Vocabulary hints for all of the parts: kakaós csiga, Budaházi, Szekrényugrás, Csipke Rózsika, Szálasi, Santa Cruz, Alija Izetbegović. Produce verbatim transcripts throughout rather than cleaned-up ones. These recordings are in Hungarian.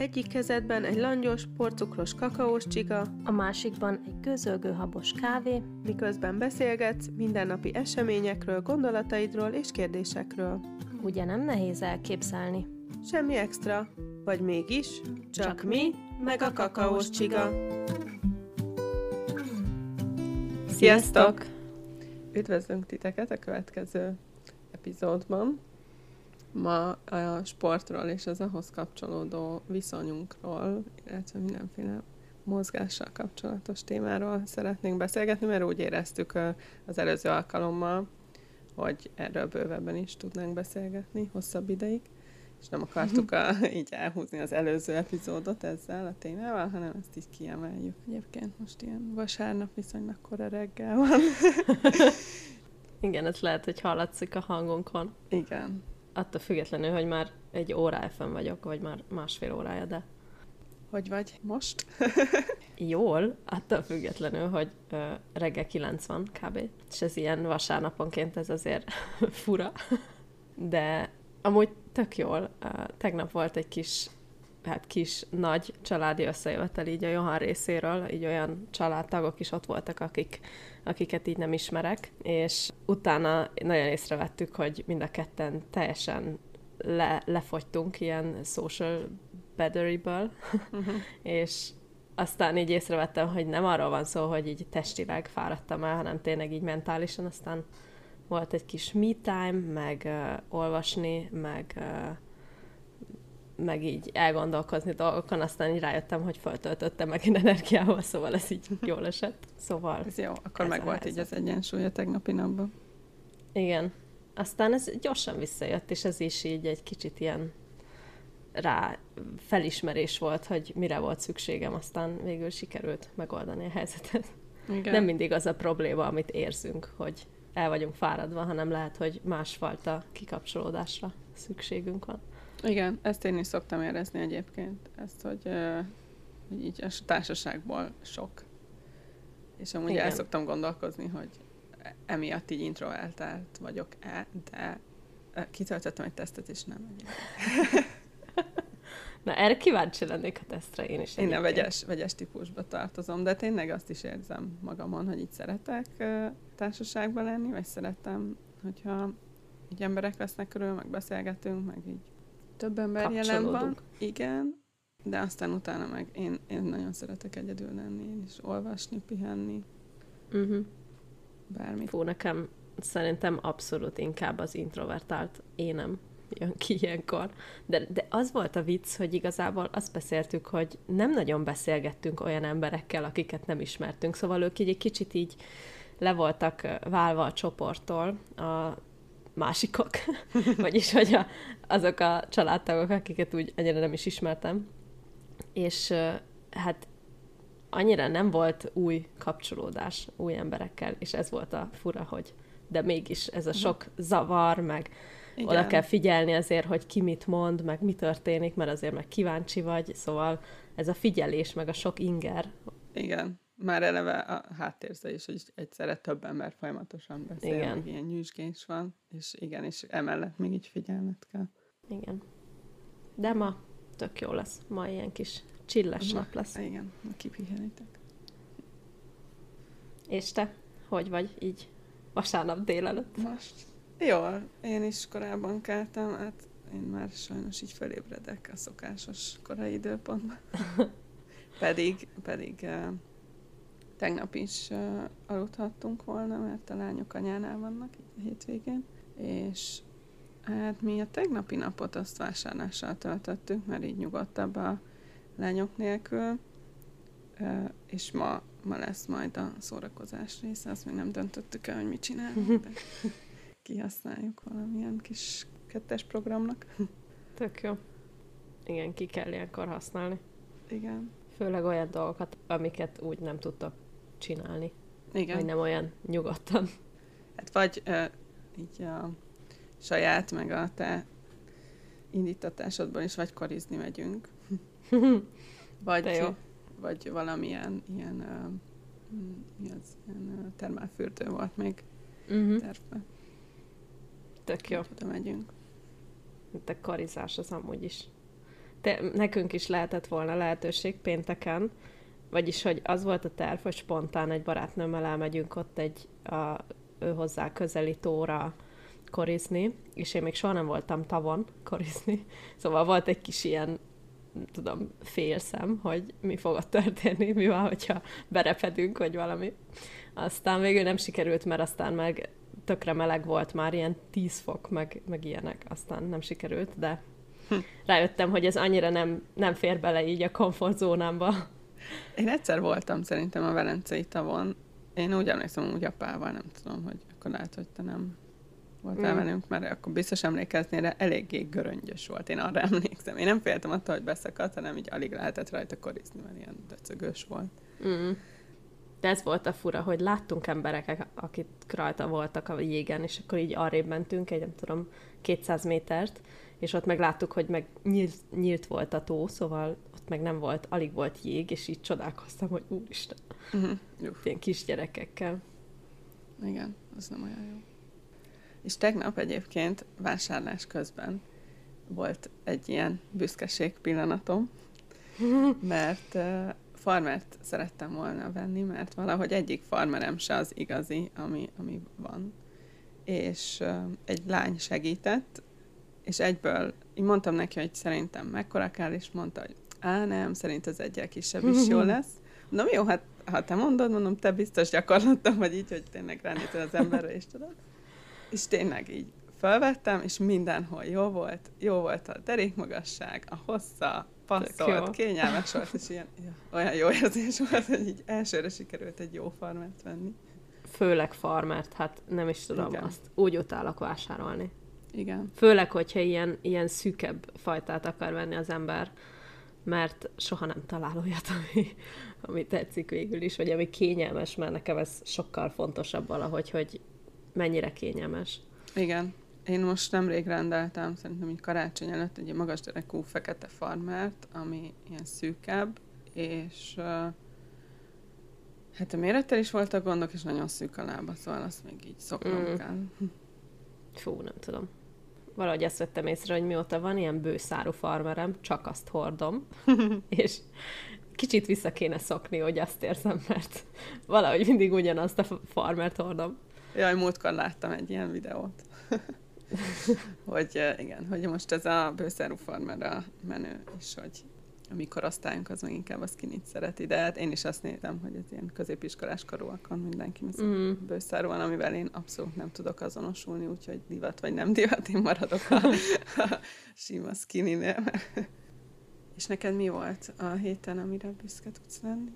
Egyik kezedben egy langyos, porcukros kakaós csiga, a másikban egy gőzölgő habos kávé, miközben beszélgetsz mindennapi eseményekről, gondolataidról és kérdésekről. Ugye nem nehéz elképzelni? Semmi extra, vagy mégis, csak, csak mi, meg a kakaós csiga. Sziasztok! Üdvözlünk titeket a következő epizódban. Ma a sportról és az ahhoz kapcsolódó viszonyunkról, illetve mindenféle mozgással kapcsolatos témáról szeretnénk beszélgetni, mert úgy éreztük az előző alkalommal, hogy erről bővebben is tudnánk beszélgetni hosszabb ideig, és nem akartuk a, így elhúzni az előző epizódot ezzel a témával, hanem ezt így kiemeljük. Egyébként most ilyen vasárnap viszonylag kora reggel van. Igen, ez lehet, hogy hallatszik a hangunkon. Igen. Attól függetlenül, hogy már egy órája fenn vagyok, vagy már másfél órája, de... Hogy vagy most? Jól, attól függetlenül, hogy uh, reggel kilenc van kb. És ez ilyen vasárnaponként, ez azért fura. De amúgy tök jól. Uh, tegnap volt egy kis, hát kis, nagy családi összejövetel így a Johan részéről, így olyan családtagok is ott voltak, akik, akiket így nem ismerek, és utána nagyon észrevettük, hogy mind a ketten teljesen le, lefogytunk ilyen social battery-ből, uh-huh. és aztán így észrevettem, hogy nem arról van szó, hogy így testileg fáradtam el, hanem tényleg így mentálisan, aztán volt egy kis me time, meg uh, olvasni, meg... Uh, meg így elgondolkozni dolgokon, aztán így rájöttem, hogy feltöltöttem meg energiával, szóval ez így jól esett. Szóval... Ez jó, akkor meg volt így az egyensúly a tegnapi napban. Igen. Aztán ez gyorsan visszajött, és ez is így egy kicsit ilyen rá felismerés volt, hogy mire volt szükségem, aztán végül sikerült megoldani a helyzetet. Igen. Nem mindig az a probléma, amit érzünk, hogy el vagyunk fáradva, hanem lehet, hogy másfajta kikapcsolódásra szükségünk van. Igen, ezt én is szoktam érezni egyébként, ezt, hogy, uh, hogy így a társaságból sok. És amúgy igen. El szoktam gondolkozni, hogy emiatt így introvertált vagyok-e, de kitöltöttem egy tesztet, és nem. Na, erre kíváncsi lennék a tesztre én is. Én a vegyes, vegyes típusba tartozom, de tényleg azt is érzem magamon, hogy így szeretek uh, társaságban lenni, vagy szeretem, hogyha így emberek lesznek körül, meg beszélgetünk, meg így több ember jelen van, igen, de aztán utána meg én, én nagyon szeretek egyedül lenni, én is olvasni, pihenni, uh-huh. bármit. Fú, nekem szerintem abszolút inkább az introvertált énem jön ki ilyenkor. De, de az volt a vicc, hogy igazából azt beszéltük, hogy nem nagyon beszélgettünk olyan emberekkel, akiket nem ismertünk, szóval ők így egy kicsit így le voltak válva a csoporttól, a másikok, vagyis hogy a, azok a családtagok, akiket úgy annyira nem is ismertem, és hát annyira nem volt új kapcsolódás új emberekkel, és ez volt a fura, hogy de mégis ez a sok zavar, meg igen. Oda kell figyelni azért, hogy ki mit mond, meg mi történik, mert azért meg kíváncsi vagy, szóval ez a figyelés, meg a sok inger. Igen. Már eleve a háttérze is, hogy egyszerre több ember folyamatosan beszél, igen. Ilyen nyűsgés van, és igen, és emellett még így figyelned kell. Igen. De ma tök jó lesz. Ma ilyen kis chilles nap lesz. Igen, kipihenitek. És te? Hogy vagy így vasárnap délelőtt? Most? Jól. Én is korábban keltem, hát én már sajnos így felébredek a szokásos korai időpontban. pedig, pedig... Tegnap is uh, aludhattunk volna, mert a lányok anyánál vannak a hétvégén, és hát mi a tegnapi napot azt vásárlással töltöttük, mert így nyugodtabb a lányok nélkül, uh, és ma, ma lesz majd a szórakozás része, azt még nem döntöttük el, hogy mit csinálunk, de kihasználjuk valamilyen kis kettes programnak. Tök jó. Igen, ki kell ilyenkor használni. Igen. Főleg olyan dolgokat, amiket úgy nem tudtok csinálni. Igen. Vagy nem olyan nyugodtan. Hát vagy ö, így a saját, meg a te indítatásodban is, vagy karizni megyünk. vagy, vagy valamilyen ilyen, ö, mi az, ilyen ö, termálfürdő volt még uh-huh. tervben. Tök jó. Oda megyünk. Itt a karizás az amúgy is te, nekünk is lehetett volna lehetőség pénteken, vagyis, hogy az volt a terv, hogy spontán egy barátnőmmel elmegyünk ott egy a, ő hozzá közeli tóra korizni, és én még soha nem voltam tavon korizni, szóval volt egy kis ilyen, tudom, félszem, hogy mi fog ott történni, mi van, hogyha berepedünk, vagy valami. Aztán végül nem sikerült, mert aztán meg tökre meleg volt már, ilyen tíz fok, meg, meg ilyenek, aztán nem sikerült, de hm. rájöttem, hogy ez annyira nem, nem fér bele így a komfortzónámba. Én egyszer voltam szerintem a velencei tavon. Én úgy emlékszem, úgy apával, nem tudom, hogy akkor lehet, hogy te nem voltál mm. velünk, mert akkor biztos emlékeznél, de eléggé göröngyös volt, én arra emlékszem. Én nem féltem attól, hogy beszakadt, hanem így alig lehetett rajta korizni, mert ilyen döcögös volt. Mm. De ez volt a fura, hogy láttunk embereket, akik rajta voltak a jégen, és akkor így arrébb mentünk, egy nem tudom, kétszáz métert, és ott meg láttuk, hogy meg nyílt, nyílt volt a tó, szóval ott meg nem volt, alig volt jég, és így csodálkoztam, hogy úristen, uh-huh. ilyen kisgyerekekkel. Igen, az nem olyan jó. És tegnap egyébként vásárlás közben volt egy ilyen büszkeség pillanatom, mert uh, farmert szerettem volna venni, mert valahogy egyik farmerem se az igazi, ami, ami van. És uh, egy lány segített, és egyből, így mondtam neki, hogy szerintem mekkora kell, és mondta, hogy á, nem, szerint az egyel kisebb is jó lesz. Na jó, hát ha te mondod, mondom, te biztos gyakorlattam, vagy így, hogy tényleg ránézel az emberre, és tudod. És tényleg így fölvettem, és mindenhol jó volt. Jó volt a derékmagasság, a hossza, passzolt, kényelmes volt, és ilyen, olyan jó érzés volt, hogy így elsőre sikerült egy jó farmert venni. Főleg farmert, hát nem is tudom, igen. Azt úgy utálok vásárolni. Igen. Főleg, hogyha ilyen, ilyen szűkebb fajtát akar venni az ember, mert soha nem talál olyat, ami, ami tetszik végül is, vagy ami kényelmes, mert nekem ez sokkal fontosabb valahogy, hogy mennyire kényelmes. Igen. Én most nemrég rendeltem, szerintem így karácsony előtt, egy magas derekú fekete farmert, ami ilyen szűkebb, és uh, hát a mérettel is voltak gondok, és nagyon szűk a lába, szóval azt még így szoknom mm. kell. Fú, nem tudom. Valahogy azt vettem észre, hogy mióta van ilyen bőszárú farmerem, csak azt hordom, és kicsit vissza kéne szokni, hogy azt érzem, mert valahogy mindig ugyanazt a farmert hordom. Jaj, múltkor láttam egy ilyen videót, hogy igen, hogy most ez a bőszárú farmer a menő, és hogy a mi korosztályunk az meg inkább a skinnyt szereti, de hát én is azt nézem, hogy az ilyen középiskolás korúakon mindenki mm. bőszárúan, amivel én abszolút nem tudok azonosulni, úgyhogy divat vagy nem divat, én maradok a, a sima skinnynél. És neked mi volt a héten, amire büszke tudsz lenni?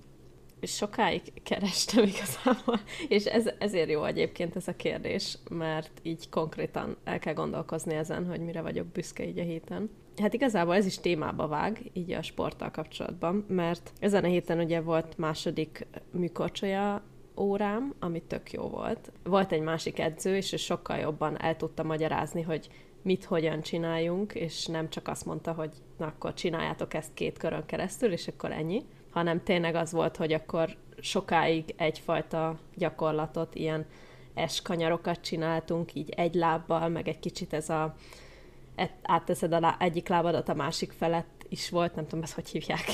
Sokáig kerestem igazából, és ez, ezért jó egyébként ez a kérdés, mert így konkrétan el kell gondolkozni ezen, hogy mire vagyok büszke így a héten. Hát igazából ez is témába vág, így a sporttal kapcsolatban, mert ezen a héten ugye volt második műkorcsolya órám, ami tök jó volt. Volt egy másik edző, és sokkal jobban el tudta magyarázni, hogy mit, hogyan csináljunk, és nem csak azt mondta, hogy na akkor csináljátok ezt két körön keresztül, és akkor ennyi, hanem tényleg az volt, hogy akkor sokáig egyfajta gyakorlatot, ilyen eskanyarokat csináltunk, így egy lábbal, meg egy kicsit ez a átteszed a lá- egyik lábadat a másik felett is volt, nem tudom, ezt hogy hívják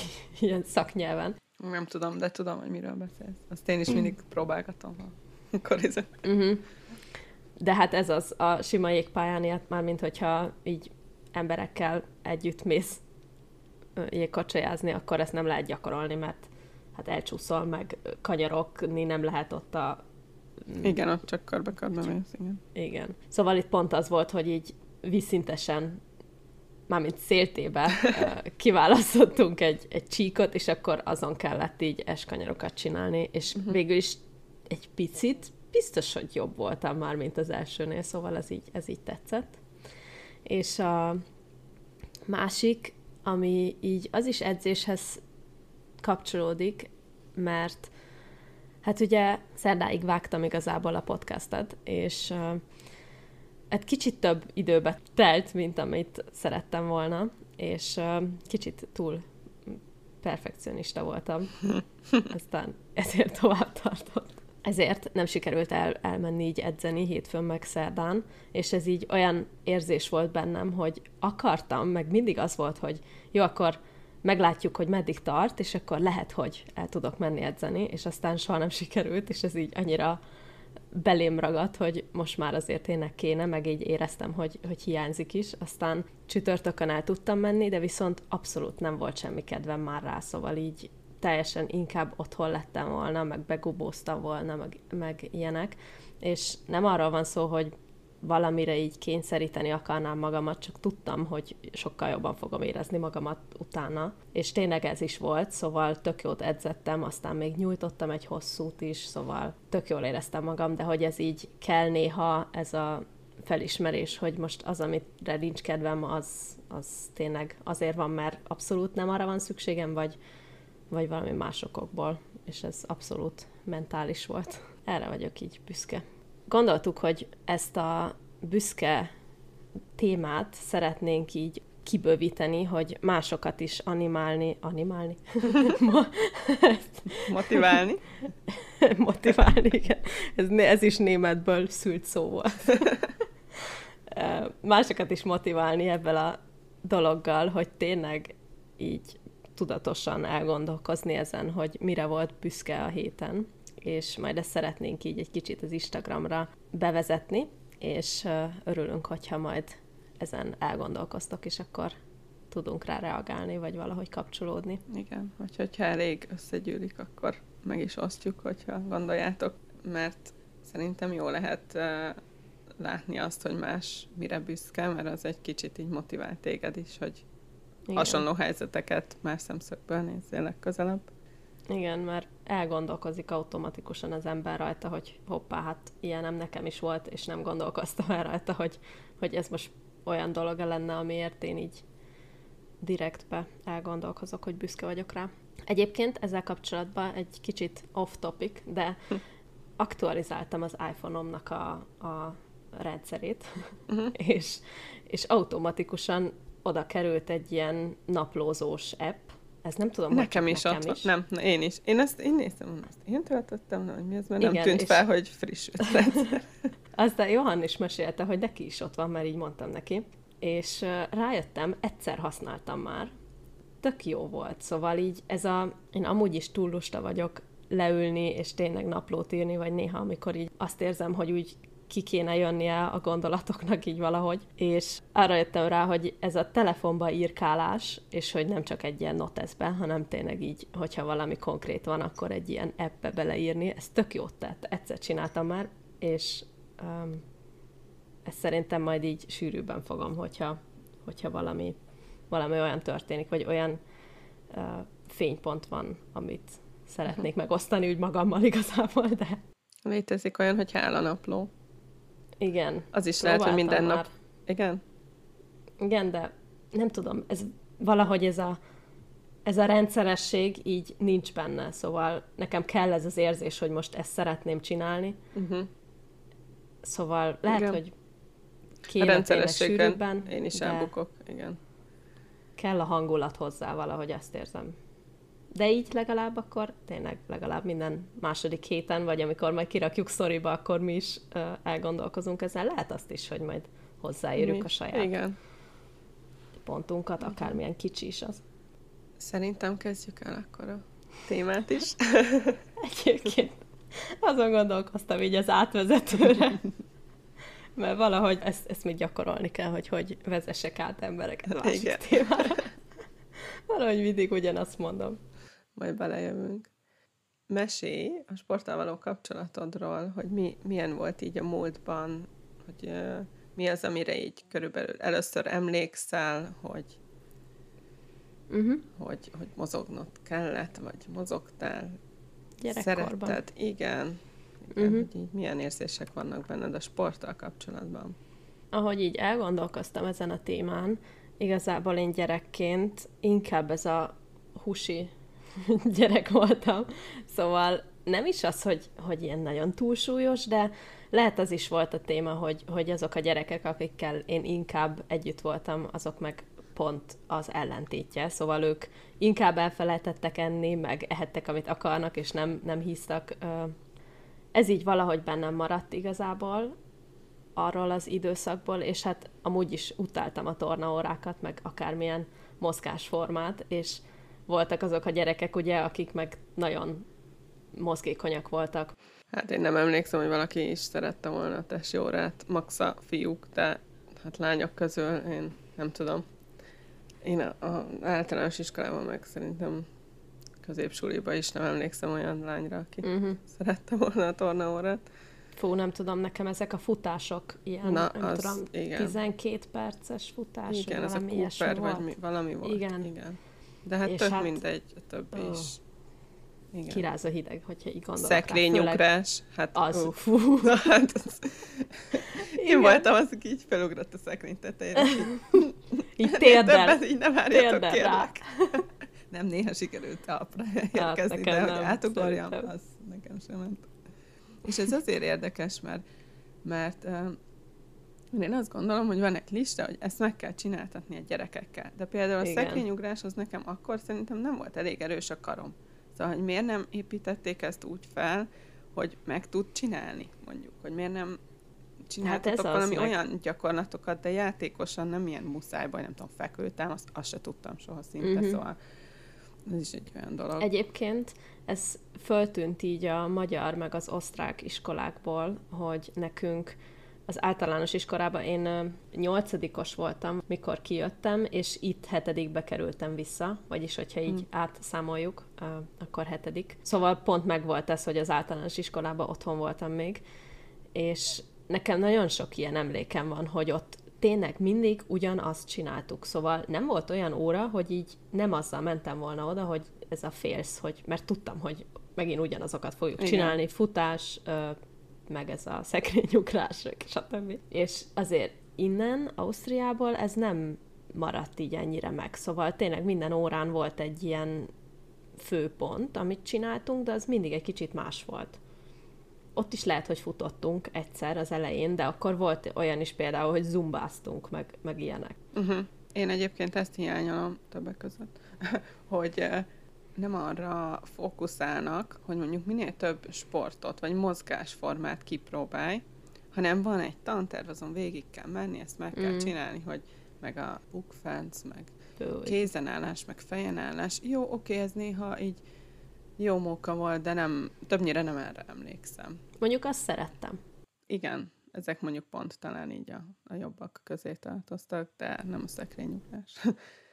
ilyen szaknyelven. Nem tudom, de tudom, hogy miről beszélsz. Azt én is mindig mm. próbálgatom, akkor ez. Mm-hmm. De hát ez az a sima jégpályán, ilyet már, mint hogyha így emberekkel együtt mész jégkocsajázni, akkor ezt nem lehet gyakorolni, mert hát elcsúszol, meg kanyarokni nem lehet ott a... Igen, ott csak körbe-körbe mész, igen. Igen. Szóval itt pont az volt, hogy így vízszintesen, mármint széltébe kiválasztottunk egy, egy csíkot, és akkor azon kellett így eskanyarokat csinálni, és uh-huh. végül is egy picit biztos, hogy jobb voltam már, mint az elsőnél, szóval ez így, ez így tetszett. És a másik, ami így az is edzéshez kapcsolódik, mert hát ugye szerdáig vágtam igazából a podcastet, és egy kicsit több időbe telt, mint amit szerettem volna, és kicsit túl perfekcionista voltam. Aztán ezért tovább tartott. ezért nem sikerült el, elmenni így edzeni hétfőn meg szerdán, és ez így olyan érzés volt bennem, hogy akartam, meg mindig az volt, hogy jó, akkor meglátjuk, hogy meddig tart, és akkor lehet, hogy el tudok menni edzeni, és aztán soha nem sikerült, és ez így annyira belém ragadt, hogy most már azért énnek kéne, meg így éreztem, hogy, hogy hiányzik is. Aztán csütörtökön el tudtam menni, de viszont abszolút nem volt semmi kedvem már rá, szóval így teljesen inkább otthon lettem volna, meg begubóztam volna, meg, meg ilyenek. És nem arról van szó, hogy valamire így kényszeríteni akarnám magamat, csak tudtam, hogy sokkal jobban fogom érezni magamat utána. És tényleg ez is volt, szóval tök jót edzettem, aztán még nyújtottam egy hosszút is, szóval tök jól éreztem magam, de hogy ez így kell néha, ez a felismerés, hogy most az, amire nincs kedvem, az, az tényleg azért van, mert abszolút nem arra van szükségem, vagy vagy valami más okokból, és ez abszolút mentális volt. Erre vagyok így büszke. Gondoltuk, hogy ezt a büszke témát szeretnénk így kibővíteni, hogy másokat is animálni, animálni? Motiválni? Motiválni, igen. Ez, ez is németből szült szó volt. Másokat is motiválni ebben a dologgal, hogy tényleg így tudatosan elgondolkozni ezen, hogy mire volt büszke a héten, és majd ezt szeretnénk így egy kicsit az Instagramra bevezetni, és örülünk, hogyha majd ezen elgondolkoztok, és akkor tudunk rá reagálni, vagy valahogy kapcsolódni. Igen, hogyha elég összegyűlik, akkor meg is osztjuk, hogyha gondoljátok, mert szerintem jó lehet látni azt, hogy más mire büszke, mert az egy kicsit így motivál téged is, hogy igen. Hasonló helyzeteket más szemszögből nézzél legközelebb. Igen, mert elgondolkozik automatikusan az ember rajta, hogy hoppá, hát ilyenem nekem is volt, és nem gondolkoztam el rajta, hogy, hogy ez most olyan dolog lenne, amiért én így direktbe elgondolkozok, hogy büszke vagyok rá. Egyébként ezzel kapcsolatban egy kicsit off topic, de aktualizáltam az iPhone-omnak a, a rendszerét, uh-huh. és, és automatikusan oda került egy ilyen naplózós app. Ezt nem tudom, nekem hogy is nekem ott, is. Nem, na, én is. Én ezt én néztem, ezt én töltöttem, na, hogy mi ez, mert igen, nem tűnt fel, hogy friss ötlet. Aztán Johann is mesélte, hogy neki is ott van, mert így mondtam neki. És rájöttem, egyszer használtam már. Tök jó volt, szóval így ez a... Én amúgy is túl lusta vagyok leülni, és tényleg naplót írni, vagy néha, amikor így azt érzem, hogy úgy ki kéne jönnie a gondolatoknak így valahogy, és arra jöttem rá, hogy ez a telefonba írkálás, és hogy nem csak egy ilyen noteszbe, hanem tényleg így, hogyha valami konkrét van, akkor egy ilyen appbe beleírni, ez tök jót tett, egyszer csináltam már, és um, ezt szerintem majd így sűrűbben fogom, hogyha, hogyha valami, valami olyan történik, vagy olyan uh, fénypont van, amit szeretnék megosztani úgy magammal igazából, de... Létezik olyan, hogy hálanapló. Igen. Az is lehet, hogy minden már. Nap... Igen? Igen, de nem tudom, ez, valahogy ez a, ez a rendszeresség így nincs benne, szóval nekem kell ez az érzés, hogy most ezt szeretném csinálni. Uh-huh. Szóval lehet, igen. Hogy kéne tényleg sűrűbben. Én is elbukok, igen. Kell a hangulat hozzá valahogy, ezt érzem. De így legalább akkor, tényleg legalább minden második héten, vagy amikor majd kirakjuk sztoriba, akkor mi is uh, elgondolkozunk ezen. Lehet azt is, hogy majd hozzáérjük a saját igen. pontunkat, akármilyen kicsi is az. Szerintem kezdjük el akkor a témát is. Egyébként azon gondolkoztam így az átvezetőre, mert valahogy ezt, ezt még gyakorolni kell, hogy hogy vezessek át embereket a másik témára. Valahogy mindig ugyanazt mondom. Majd belejövünk. Mesélj a sporttal való kapcsolatodról, hogy mi, milyen volt így a múltban, hogy uh, mi az, amire így körülbelül először emlékszel, hogy, uh-huh. hogy, hogy mozognod kellett, vagy mozogtál. Gyerekkorban. Szeretted. Igen. Igen uh-huh. Hogy így milyen érzések vannak benned a sporttal kapcsolatban. Ahogy így elgondolkoztam ezen a témán, igazából én gyerekként inkább ez a husi gyerek voltam, szóval nem is az, hogy, hogy ilyen nagyon túlsúlyos, de lehet az is volt a téma, hogy, hogy azok a gyerekek, akikkel én inkább együtt voltam, azok meg pont az ellentétje, szóval ők inkább elfelejtettek enni, meg ehettek, amit akarnak, és nem, nem hisztak ö, ez így valahogy bennem maradt igazából arról az időszakból, és hát amúgy is utáltam a tornaórákat, meg akármilyen mozgásformát, és voltak azok a gyerekek, ugye, akik meg nagyon mozgékonyak voltak. Hát én nem emlékszem, hogy valaki is szerette volna a testi órát, max a fiúk, de hát lányok közül én nem tudom. Én az általános iskolában meg szerintem középsuliban is nem emlékszem olyan lányra, aki uh-huh. szerette volna a tornaórát. Fú, nem tudom, nekem ezek a futások ilyen, na, nem az, tudom, igen. tizenkét perces futás, igen, ez a Cooper, vagy mi, valami volt. Igen. igen. De hát tök hát, mindegy, többi oh. is. Igen. Kiráz a hideg, hogyha így gondolok. Szekrényugrás. Hát, az. Uh, fú. Na, hát az. Én voltam az, aki így felugrott a szekrény tetejére. Így térdel. Így nem álljatok, kérlek. Nem, néha sikerült talpra érkezni, de hogy átugorjam, az nekem sem ment. És ez azért érdekes, mert, mert uh, én azt gondolom, hogy van egy lista, hogy ezt meg kell csináltatni a gyerekekkel. De például a szekrényugráshoz nekem akkor szerintem nem volt elég erős a karom. Szóval, hogy miért nem építették ezt úgy fel, hogy meg tud csinálni, mondjuk. Hogy miért nem csináltatok hát valami meg... olyan gyakorlatokat, de játékosan, nem ilyen muszájban, nem tudom, fekültem, azt, azt se tudtam soha szinte, mm-hmm. szóval ez is egy olyan dolog. Egyébként ez föltűnt így a magyar meg az osztrák iskolákból, hogy nekünk az általános iskolában én nyolcadikos voltam, mikor kijöttem, és itt hetedikbe kerültem vissza, vagyis hogyha így hmm. átszámoljuk, akkor hetedik. Szóval pont megvolt ez, hogy az általános iskolában otthon voltam még, és nekem nagyon sok ilyen emlékem van, hogy ott tényleg mindig ugyanazt csináltuk. Szóval nem volt olyan óra, hogy így nem azzal mentem volna oda, hogy ez a félsz, hogy, mert tudtam, hogy megint ugyanazokat fogjuk igen. csinálni, futás, meg ez a szekrényugrás, stb. És azért innen, Ausztriából ez nem maradt így ennyire meg. Szóval tényleg minden órán volt egy ilyen főpont, amit csináltunk, de az mindig egy kicsit más volt. Ott is lehet, hogy futottunk egyszer az elején, de akkor volt olyan is például, hogy zumbáztunk, meg, meg ilyenek. Uh-huh. Én egyébként ezt hiányolom többek között, hogy nem arra fókuszálnak, hogy mondjuk minél több sportot, vagy mozgásformát kipróbálj, hanem van egy tanterv, azon végig kell menni, ezt meg kell mm. csinálni, hogy meg a bukfenc, meg Tőle. kézenállás, meg fejenállás. Jó, oké, ez néha így jó móka volt, de nem, többnyire nem erre emlékszem. Mondjuk azt szerettem. Igen, ezek mondjuk pont talán így a, a jobbak közé tartoztak, de nem a szekrényugrás.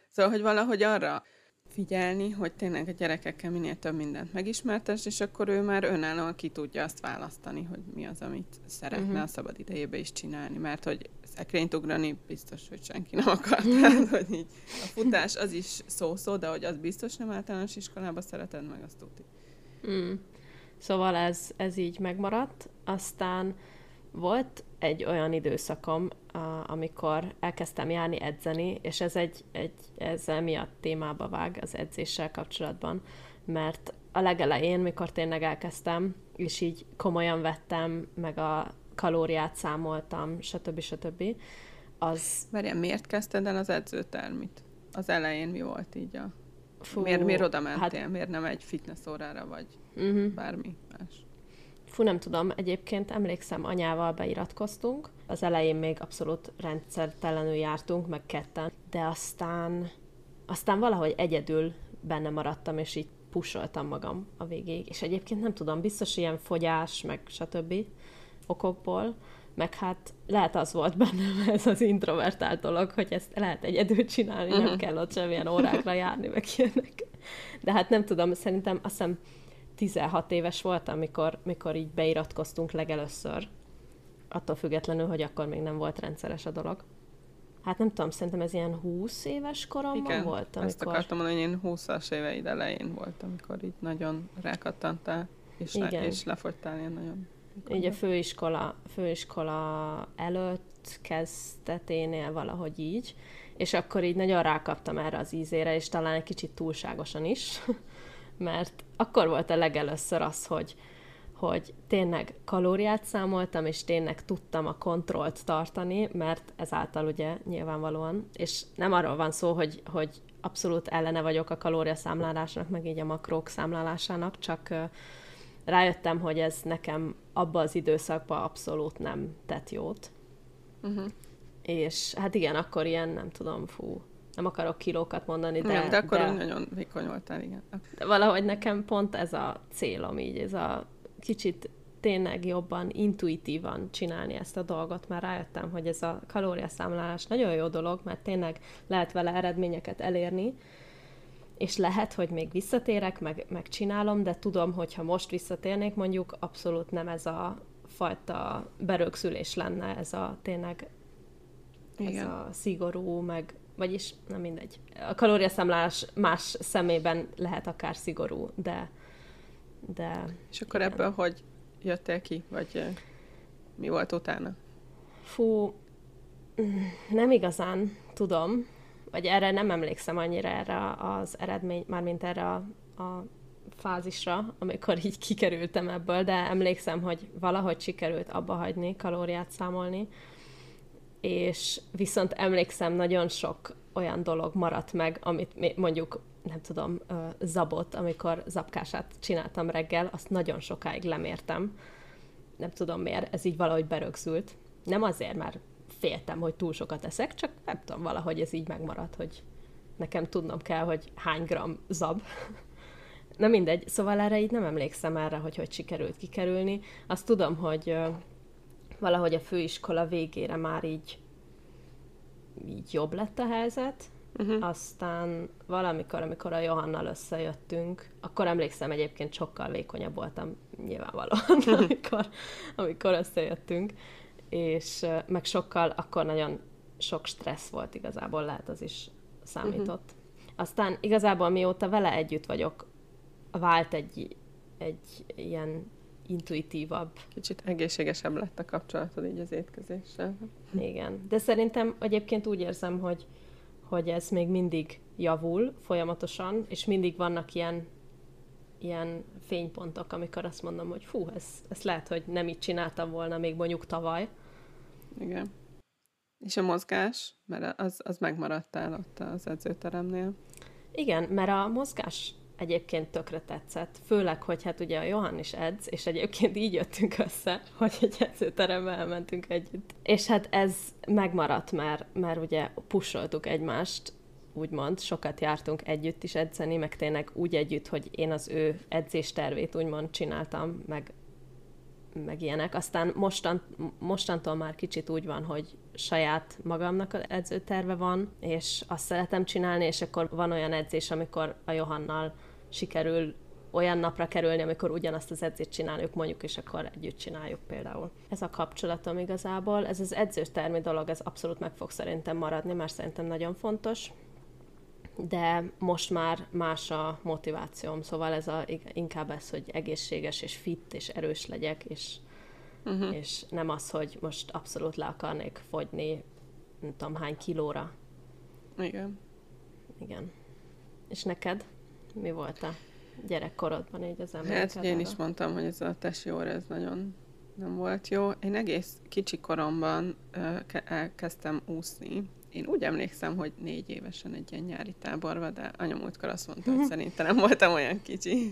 Szóval, hogy valahogy arra figyelni, hogy tényleg a gyerekekkel minél több mindent megismertes, és akkor ő már önállóan ki tudja azt választani, hogy mi az, amit szeretne uh-huh. a szabad idejébe is csinálni, mert hogy szekrényt ugrani biztos, hogy senki nem akart. Tehát, hogy így a futás az is szó-szó, de hogy az biztos nem általános iskolában szereted meg, azt tudni. Mm. Szóval ez, ez így megmaradt. Aztán volt egy olyan időszakom, amikor elkezdtem járni edzeni, és ez egy, egy ezzel miatt témába vág az edzéssel kapcsolatban, mert a legelején, mikor tényleg elkezdtem, és így komolyan vettem, meg a kalóriát számoltam, stb. stb. Az... Várjál, miért kezdted el az edzőtermit? Az elején mi volt így a... Fú, miért, miért oda mentél? Hát... Miért nem egy fitness órára, vagy uh-huh. bármi más? Fú, nem tudom, egyébként emlékszem, anyával beiratkoztunk. Az elején még abszolút rendszertelenül jártunk, meg ketten, de aztán, aztán valahogy egyedül benne maradtam, és így pusoltam magam a végéig. És egyébként nem tudom, biztos ilyen fogyás, meg stb. Okokból, meg hát lehet az volt bennem ez az introvertált dolog, hogy ezt lehet egyedül csinálni, uh-huh. nem kell ott semmilyen órákra járni, meg ilyenek. De hát nem tudom, szerintem azt hiszem, tizenhat éves voltam, mikor, mikor így beiratkoztunk legelőször, attól függetlenül, hogy akkor még nem volt rendszeres a dolog. Hát nem tudom, szerintem ez ilyen húsz éves koromban igen, volt, amikor... ezt akartam mondani, hogy én húszas éveid elején voltam, amikor így nagyon rákattantál, és, le, és lefogytál ilyen nagyon... Így a főiskola, főiskola előtt kezdeténél valahogy így, és akkor így nagyon rákaptam erre az ízére, és talán egy kicsit túlságosan is, mert akkor volt a legelőször az, hogy, hogy tényleg kalóriát számoltam, és tényleg tudtam a kontrollt tartani, mert ezáltal ugye nyilvánvalóan, és nem arról van szó, hogy, hogy abszolút ellene vagyok a kalóriaszámlálásnak, meg így a makrók számlálásának, csak rájöttem, hogy ez nekem abban az időszakban abszolút nem tett jót. Uh-huh. És hát igen, akkor ilyen, nem tudom, fú, nem akarok kilókat mondani, de... Nem, de akkor de... nagyon vékony voltál, igen. De valahogy nekem pont ez a célom így, ez a kicsit tényleg jobban, intuitívan csinálni ezt a dolgot. Már rájöttem, hogy ez a kalóriaszámlálás nagyon jó dolog, mert tényleg lehet vele eredményeket elérni, és lehet, hogy még visszatérek, meg, megcsinálom, de tudom, hogy ha most visszatérnék, mondjuk abszolút nem ez a fajta berögzülés lenne, ez a tényleg igen. Ez a szigorú, meg, vagyis nem mindegy. A kalóriaszámlálás más szemében lehet akár szigorú, de... de és akkor igen. Ebből hogy jöttél ki, vagy mi volt utána? Fú, nem igazán tudom, vagy erre nem emlékszem annyira erre az eredmény, mármint erre a, a fázisra, amikor így kikerültem ebből, de emlékszem, hogy valahogy sikerült abba hagyni, kalóriát számolni, és viszont emlékszem, nagyon sok olyan dolog maradt meg, amit mondjuk, nem tudom, zabot, amikor zabkását csináltam reggel, azt nagyon sokáig lemértem. Nem tudom miért, ez így valahogy berögzült. Nem azért, mert féltem, hogy túl sokat eszek, csak nem tudom, valahogy ez így megmaradt, hogy nekem tudnom kell, hogy hány gram zab. Na mindegy, szóval erre így nem emlékszem erre, hogy hogy sikerült kikerülni. Azt tudom, hogy valahogy a főiskola végére már így, így jobb lett a helyzet. Uh-huh. Aztán valamikor, amikor a Johannal összejöttünk, akkor emlékszem, egyébként sokkal vékonyabb voltam nyilvánvalóan, uh-huh. amikor, amikor összejöttünk, és meg sokkal, akkor nagyon sok stressz volt igazából, lehet az is számított. Uh-huh. Aztán igazából mióta vele együtt vagyok, vált egy, egy ilyen intuitívabb. Kicsit egészségesebb lett a kapcsolatod így az étkezéssel. Igen, de szerintem egyébként úgy érzem, hogy hogy ez még mindig javul folyamatosan, és mindig vannak ilyen, ilyen fénypontok, amikor azt mondom, hogy fú, ezt ez lehet, hogy nem így csináltam volna még mondjuk tavaly. Igen. És a mozgás, mert az, az megmaradtál ott az edzőteremnél. Igen, mert a mozgás egyébként tökre tetszett. Főleg, hogy hát ugye a Johann is edz, és egyébként így jöttünk össze, hogy egy edzőterembe elmentünk együtt. És hát ez megmaradt már, mert ugye pusoltuk egymást, úgymond, sokat jártunk együtt is edzeni, meg tényleg úgy együtt, hogy én az ő edzéstervét úgymond csináltam, meg, meg ilyenek. Aztán mostan, mostantól már kicsit úgy van, hogy saját magamnak az edzőterve van, és azt szeretem csinálni, és akkor van olyan edzés, amikor a Johannal sikerül olyan napra kerülni, amikor ugyanazt az edzést csináljuk mondjuk, és akkor együtt csináljuk például. Ez a kapcsolatom igazából, ez az edzőtermi dolog, ez abszolút meg fog szerintem maradni, mert szerintem nagyon fontos, de most már más a motivációm, szóval ez a, inkább ez, hogy egészséges, és fit, és erős legyek, és, uh-huh. és nem az, hogy most abszolút le akarnék fogyni, nem tudom, hány kilóra. Igen. Igen. És neked mi volt a gyerekkorodban így az emléked? Hát, hogy én is mondtam, hogy ez a tesi óra, ez nagyon nem volt jó. Én egész kicsi koromban elkezdtem úszni. Én úgy emlékszem, hogy négy évesen egy ilyen nyári táborban, de anya múltkor azt mondta, hogy szerintem nem voltam olyan kicsi.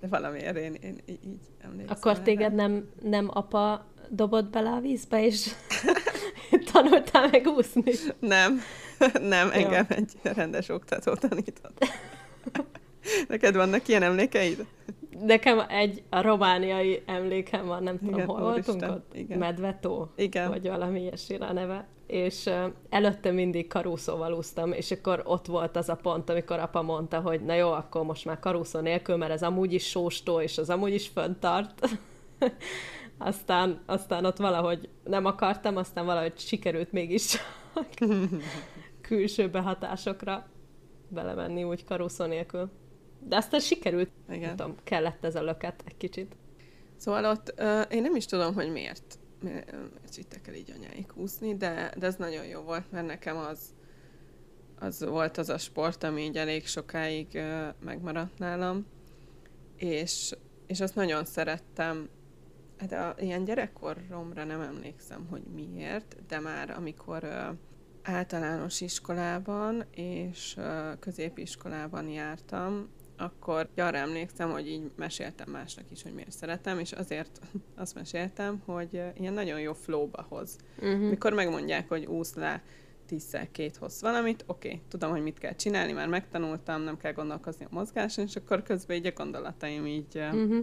De valamiért én, én így emlékszem. Akkor téged nem, nem apa dobott bele a vízbe, és tanultál meg úszni? Nem, nem, engem jó. Egy rendes oktató tanított. Neked vannak ilyen emlékeid? Nekem egy a romániai emlékem van, nem tudom, igen, hol voltunk Isten. Ott? Igen. Medvetó? Igen. Vagy valami ilyesire a neve. És uh, előtte mindig karúszóval úsztam, és akkor ott volt az a pont, amikor apa mondta, hogy na jó, akkor most már karúszó nélkül, mert ez amúgy is sóstó, és az amúgy is fönntart. aztán, aztán ott valahogy nem akartam, aztán valahogy sikerült mégis külső behatásokra belemenni úgy karúszó nélkül. De aztán sikerült, igen. Tudom, kellett ez a löket egy kicsit. Szóval ott uh, én nem is tudom, hogy miért. Miért vittek el így anyáik úszni, de, de ez nagyon jó volt, mert nekem az, az volt az a sport, ami így elég sokáig uh, megmaradt nálam, és, és azt nagyon szerettem. Hát a, ilyen gyerekkoromra nem emlékszem, hogy miért, de már amikor uh, általános iskolában és uh, középiskolában jártam, akkor arra emlékszem, hogy így meséltem másnak is, hogy miért szeretem, és azért azt meséltem, hogy ilyen nagyon jó flowba hoz. Uh-huh. Mikor megmondják, hogy úsz le tízszer két hossz valamit, oké, okay, tudom, hogy mit kell csinálni, már megtanultam, nem kell gondolkozni a mozgáson, és akkor közben így a gondolataim így uh-huh.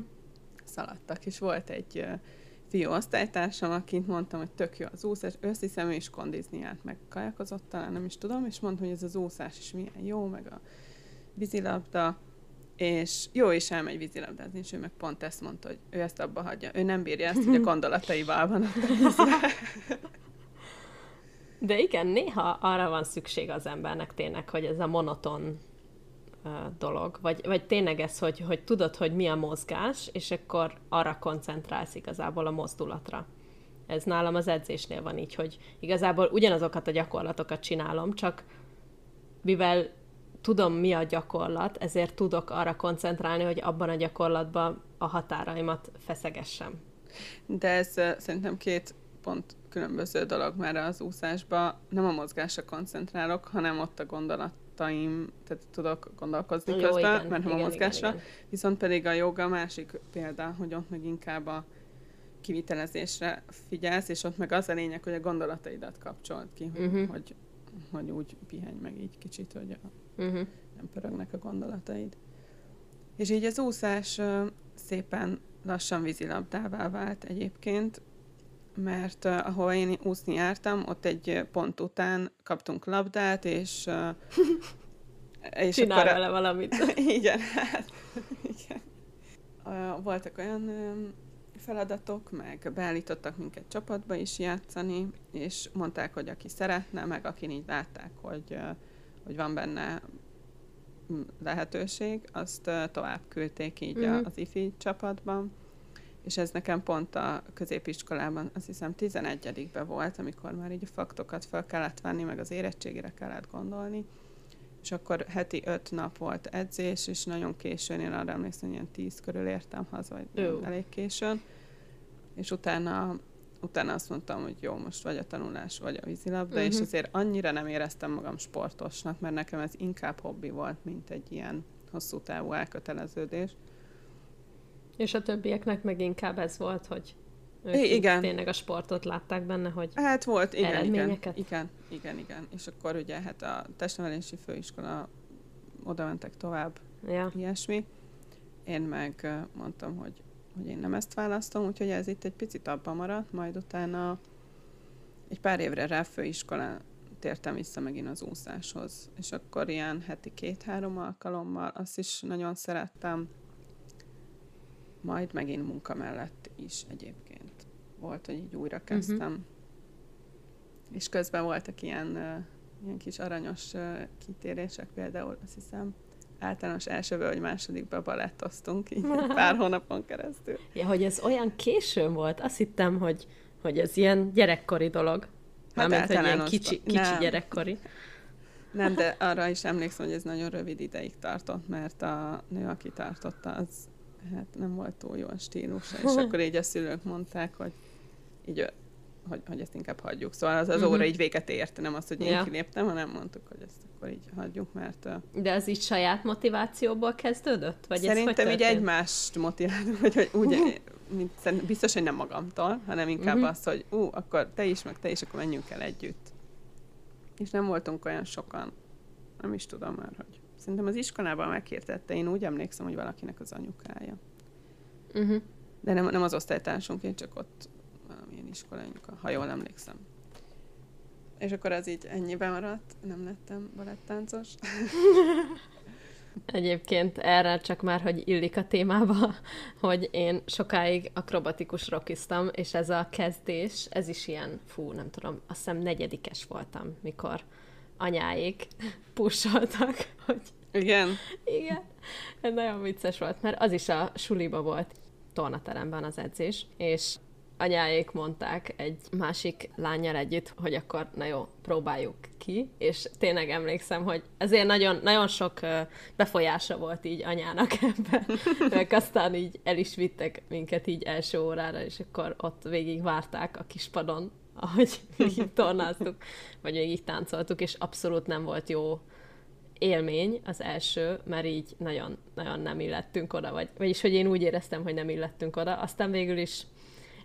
szaladtak. És volt egy fiú osztálytársam, akit mondtam, hogy tök jó az úszás, összhiszem, ő is kondizni állt, meg kajakozott, talán nem is tudom, és mondtam, hogy ez az úszás is milyen jó, meg a vízilabda, és jó is elmegy vízilabdázni, és ő meg pont ezt mondta, hogy ő ezt abba hagyja. Ő nem bírja ezt, hogy a gondolataival van. De igen, néha arra van szükség az embernek tényleg, hogy ez a monoton uh, dolog, vagy, vagy tényleg ez, hogy, hogy tudod, hogy mi a mozgás, és akkor arra koncentrálsz igazából a mozdulatra. Ez nálam az edzésnél van így, hogy igazából ugyanazokat a gyakorlatokat csinálom, csak mivel tudom, mi a gyakorlat, ezért tudok arra koncentrálni, hogy abban a gyakorlatban a határaimat feszegessem. De ez uh, szerintem két pont különböző dolog, mert az úszásban nem a mozgásra koncentrálok, hanem ott a gondolataim, tehát tudok gondolkozni jó, közben, igen, mert nem igen, a mozgásra. Igen, igen. Viszont pedig a joga másik példa, hogy ott meg inkább a kivitelezésre figyelsz, és ott meg az a lényeg, hogy a gondolataidat kapcsold ki, hogy, uh-huh. hogy, hogy úgy pihenj meg így kicsit, hogy a, uh-huh. nem pörögnek a gondolataid. És így az úszás szépen lassan vízilabdává vált egyébként, mert uh, ahol én úszni jártam, ott egy pont után kaptunk labdát, és... Uh, és csinál akkor vele a... valamit. Igen, hát. Igen. Uh, voltak olyan um, feladatok, meg beállítottak minket csapatba is játszani, és mondták, hogy aki szeretne, meg akin így látták, hogy, uh, hogy van benne lehetőség, azt uh, tovább küldték így mm-hmm. az ifi csapatban. És ez nekem pont a középiskolában, azt hiszem tizenegyedikben volt, amikor már így a faktokat fel kellett venni, meg az érettségére kellett gondolni. És akkor heti öt nap volt edzés, és nagyon későn, én arra emlékszem, hogy ilyen tíz körül értem haza, vagy Ú. elég későn. És utána, utána azt mondtam, hogy jó, most vagy a tanulás, vagy a vízilabda, uh-huh. és azért annyira nem éreztem magam sportosnak, mert nekem ez inkább hobbi volt, mint egy ilyen hosszú távú elköteleződés. És a többieknek meg inkább ez volt, hogy ők igen. tényleg a sportot látták benne, hogy hát volt, igen, eredményeket. Igen, igen, igen. És akkor ugye hát a testnevelési főiskola, oda mentek tovább, ja. ilyesmi. Én meg mondtam, hogy, hogy én nem ezt választom, úgyhogy ez itt egy picit abba maradt, majd utána egy pár évre rá főiskolán tértem vissza megint az úszáshoz. És akkor ilyen heti két-három alkalommal, azt is nagyon szerettem. Majd megint munka mellett is egyébként volt, hogy így újra kezdtem. Uh-huh. És közben voltak ilyen, uh, ilyen kis aranyos uh, kitérések, például azt hiszem általános elsőből, vagy másodikba balettoztunk így pár hónapon keresztül. Ja, hogy ez olyan későn volt, azt hittem, hogy, hogy ez ilyen gyerekkori dolog. Hát mármint, hogy ilyen kicsi, kicsi nem. gyerekkori. Nem, de arra is emlékszem, hogy ez nagyon rövid ideig tartott, mert a nő, aki tartotta, az hát nem volt túl jó a stílusa, és akkor így a szülők mondták, hogy, így, hogy, hogy ezt inkább hagyjuk. Szóval az, az uh-huh. óra így véget ért, nem azt, hogy én ja. kiléptem, hanem mondtuk, hogy ezt akkor így hagyjuk, mert... De az így saját motivációból kezdődött? Vagy szerintem ez így egymást motiváltuk, vagy hogy úgy, mint, biztos, hogy nem magamtól, hanem inkább uh-huh. az, hogy ú, akkor te is, meg te is, akkor menjünk el együtt. És nem voltunk olyan sokan, nem is tudom már, hogy... Szerintem az iskolában meghirdette, én úgy emlékszem, hogy valakinek az anyukája. Uh-huh. De nem, nem az osztálytársunk, én csak ott valamilyen iskolai anyuka, ha jól emlékszem. És akkor az így ennyibe maradt, nem lettem balettáncos. Egyébként erre csak már, hogy illik a témába, hogy én sokáig akrobatikus rockiztam, és ez a kezdés, ez is ilyen, fú, nem tudom, azt hiszem negyedikes voltam, mikor... anyáik pusoltak, hogy... Igen? Igen. Ez nagyon vicces volt, mert az is a suliba volt, tornateremben az edzés, és anyáik mondták egy másik lányjal együtt, hogy akkor, na jó, próbáljuk ki, és tényleg emlékszem, hogy ezért nagyon, nagyon sok befolyása volt így anyának ebben, mert aztán így el is vittek minket így első órára, és akkor ott végig várták a kispadon, ahogy így tornáztuk, vagy még így táncoltuk, és abszolút nem volt jó élmény az első, mert így nagyon, nagyon nem illettünk oda, vagy, vagyis hogy én úgy éreztem, hogy nem illettünk oda, aztán végül is